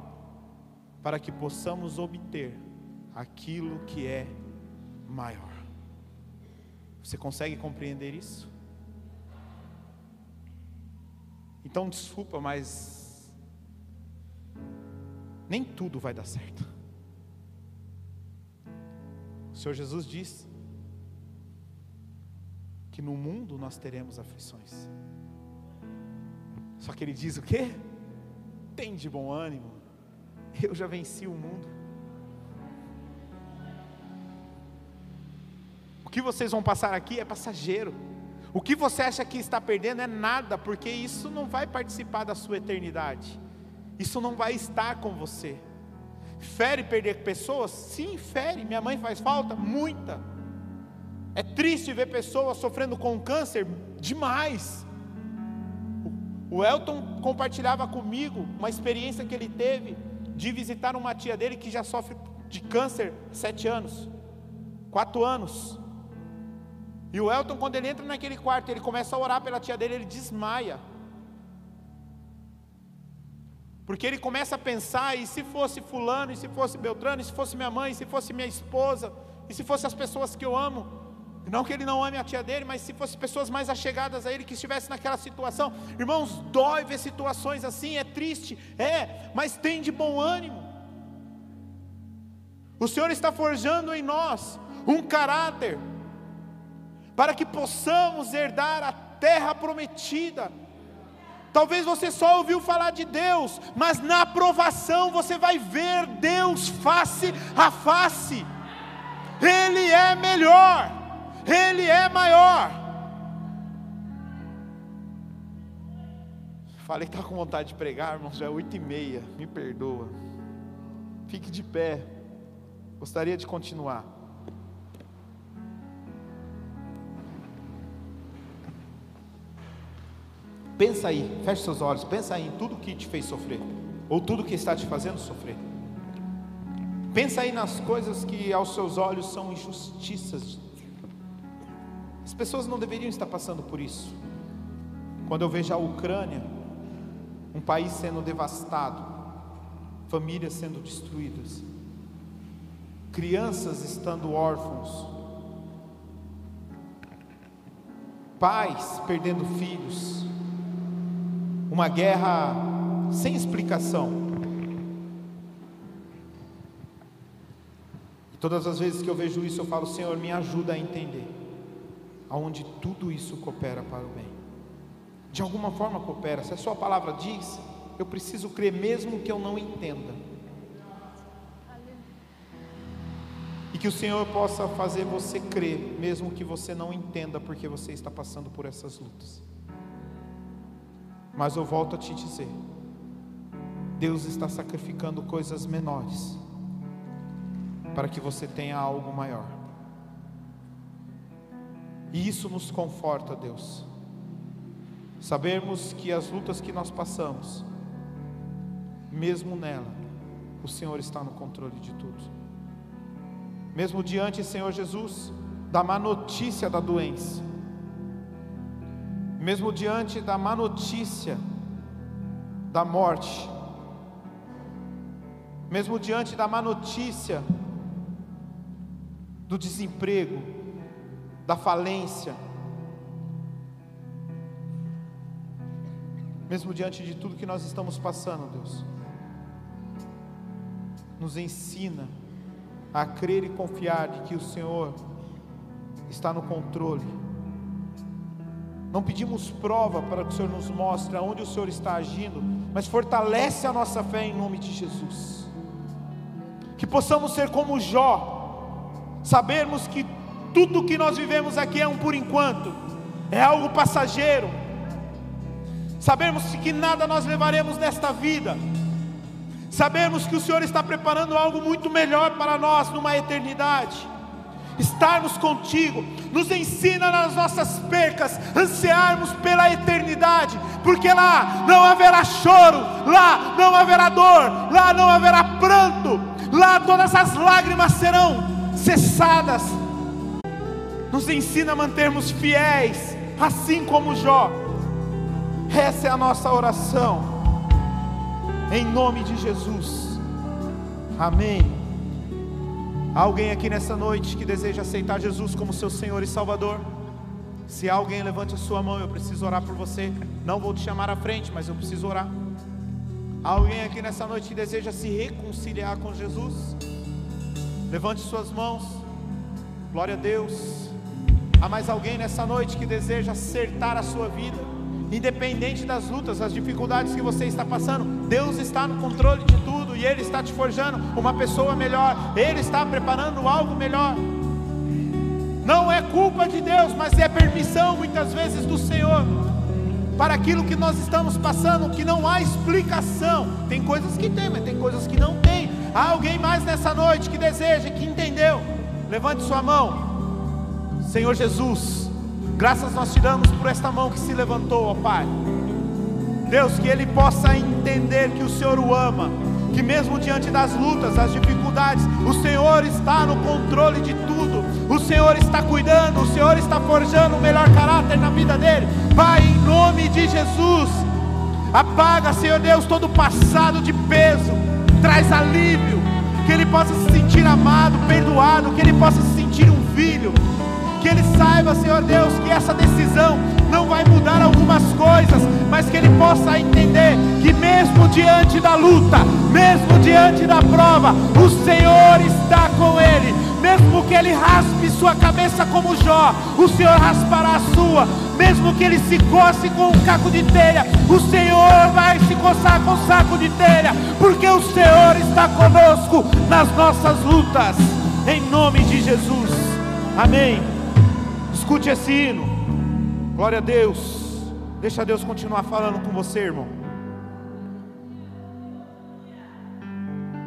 para que possamos obter aquilo que é maior. Você consegue compreender isso? Então desculpa, mas nem tudo vai dar certo. O Senhor Jesus diz que no mundo nós teremos aflições, só que Ele diz o quê? Tem de bom ânimo, eu já venci o mundo. O que vocês vão passar aqui é passageiro. O que você acha que está perdendo é nada, porque isso não vai participar da sua eternidade, isso não vai estar com você. Fere perder pessoas? Sim, fere. Minha mãe faz falta? Muita. É triste ver pessoas sofrendo com câncer? Demais. O Elton compartilhava comigo uma experiência que ele teve de visitar uma tia dele que já sofre de câncer há sete anos, quatro anos. E o Elton, quando ele entra naquele quarto, ele começa a orar pela tia dele, ele desmaia, porque ele começa a pensar: e se fosse fulano, e se fosse Beltrano, e se fosse minha mãe, e se fosse minha esposa, e se fosse as pessoas que eu amo. Não que ele não ame a tia dele, mas se fossem pessoas mais achegadas a ele, que estivessem naquela situação. Irmãos, dói ver situações assim, é triste, é, mas tem de bom ânimo. O Senhor está forjando em nós um caráter, para que possamos herdar a terra prometida. Talvez você só ouviu falar de Deus, mas na provação você vai ver Deus face a face. Ele é melhor, Ele é maior. Falei que estava com vontade de pregar, irmãos, já é oito e meia, me perdoa. Fique de pé, gostaria de continuar. Pensa aí, feche seus olhos, pensa aí em tudo que te fez sofrer, ou tudo que está te fazendo sofrer. Pensa aí nas coisas que aos seus olhos são injustiças. As pessoas não deveriam estar passando por isso. Quando eu vejo a Ucrânia, um país sendo devastado, famílias sendo destruídas, crianças estando órfãos, pais perdendo filhos, uma guerra sem explicação. E todas as vezes que eu vejo isso, eu falo: Senhor, me ajuda a entender aonde tudo isso coopera para o bem. de alguma forma coopera. Se a sua palavra diz, eu preciso crer mesmo que eu não entenda, e que o Senhor possa fazer você crer, mesmo que você não entenda, porque você está passando por essas lutas. Mas eu volto a te dizer, Deus está sacrificando coisas menores, para que você tenha algo maior. E isso nos conforta, Deus, sabermos que as lutas que nós passamos, mesmo nela, o Senhor está no controle de tudo. Mesmo diante, Senhor Jesus, da má notícia da doença, mesmo diante da má notícia da morte, mesmo diante da má notícia do desemprego, da falência, mesmo diante de tudo que nós estamos passando, Deus, nos ensina a crer e confiar de que o Senhor está no controle. Não pedimos prova para que o Senhor nos mostre aonde o Senhor está agindo, mas fortalece a nossa fé em nome de Jesus, que possamos ser como Jó, sabermos que tudo o que nós vivemos aqui é um por enquanto, é algo passageiro, sabermos que nada nós levaremos nesta vida, sabemos que o Senhor está preparando algo muito melhor para nós numa eternidade. Estarmos contigo nos ensina nas nossas percas, ansiarmos pela eternidade, porque lá não haverá choro, lá não haverá dor, lá não haverá pranto, lá todas as lágrimas serão cessadas. Nos ensina a mantermos fiéis, assim como Jó. Essa é a nossa oração, em nome de Jesus, amém. Há alguém aqui nessa noite que deseja aceitar Jesus como seu Senhor e Salvador? Se alguém, levante a sua mão, eu preciso orar por você. Não vou te chamar à frente, mas eu preciso orar. Há alguém aqui nessa noite que deseja se reconciliar com Jesus? Levante suas mãos, glória a Deus. Há mais alguém nessa noite que deseja acertar a sua vida? Independente das lutas, das dificuldades que você está passando, Deus está no controle de tudo, e Ele está te forjando uma pessoa melhor, Ele está preparando algo melhor. Não é culpa de Deus, mas é permissão muitas vezes do Senhor, para aquilo que nós estamos passando, que não há explicação. Tem coisas que tem, mas tem coisas que não tem. Há alguém mais nessa noite que deseja, que entendeu? Levante sua mão. Senhor Jesus, graças nós te damos por esta mão que se levantou, ó Pai. Deus, que ele possa entender que o Senhor o ama, que mesmo diante das lutas, das dificuldades, o Senhor está no controle de tudo, o Senhor está cuidando, o Senhor está forjando o melhor caráter na vida dele. Pai, em nome de Jesus, apaga, Senhor Deus, todo o passado de peso, traz alívio, que ele possa se sentir amado, perdoado, que ele possa se sentir um filho. Que ele saiba, Senhor Deus, que essa decisão não vai mudar algumas coisas, mas que ele possa entender que mesmo diante da luta, mesmo diante da prova, o Senhor está com ele. Mesmo que ele raspe sua cabeça como Jó, o Senhor raspará a sua. Mesmo que ele se coce com um caco de telha, o Senhor vai se coçar com um saco de telha, porque o Senhor está conosco nas nossas lutas, em nome de Jesus, amém. Escute esse hino, glória a Deus, deixa Deus continuar falando com você, irmão.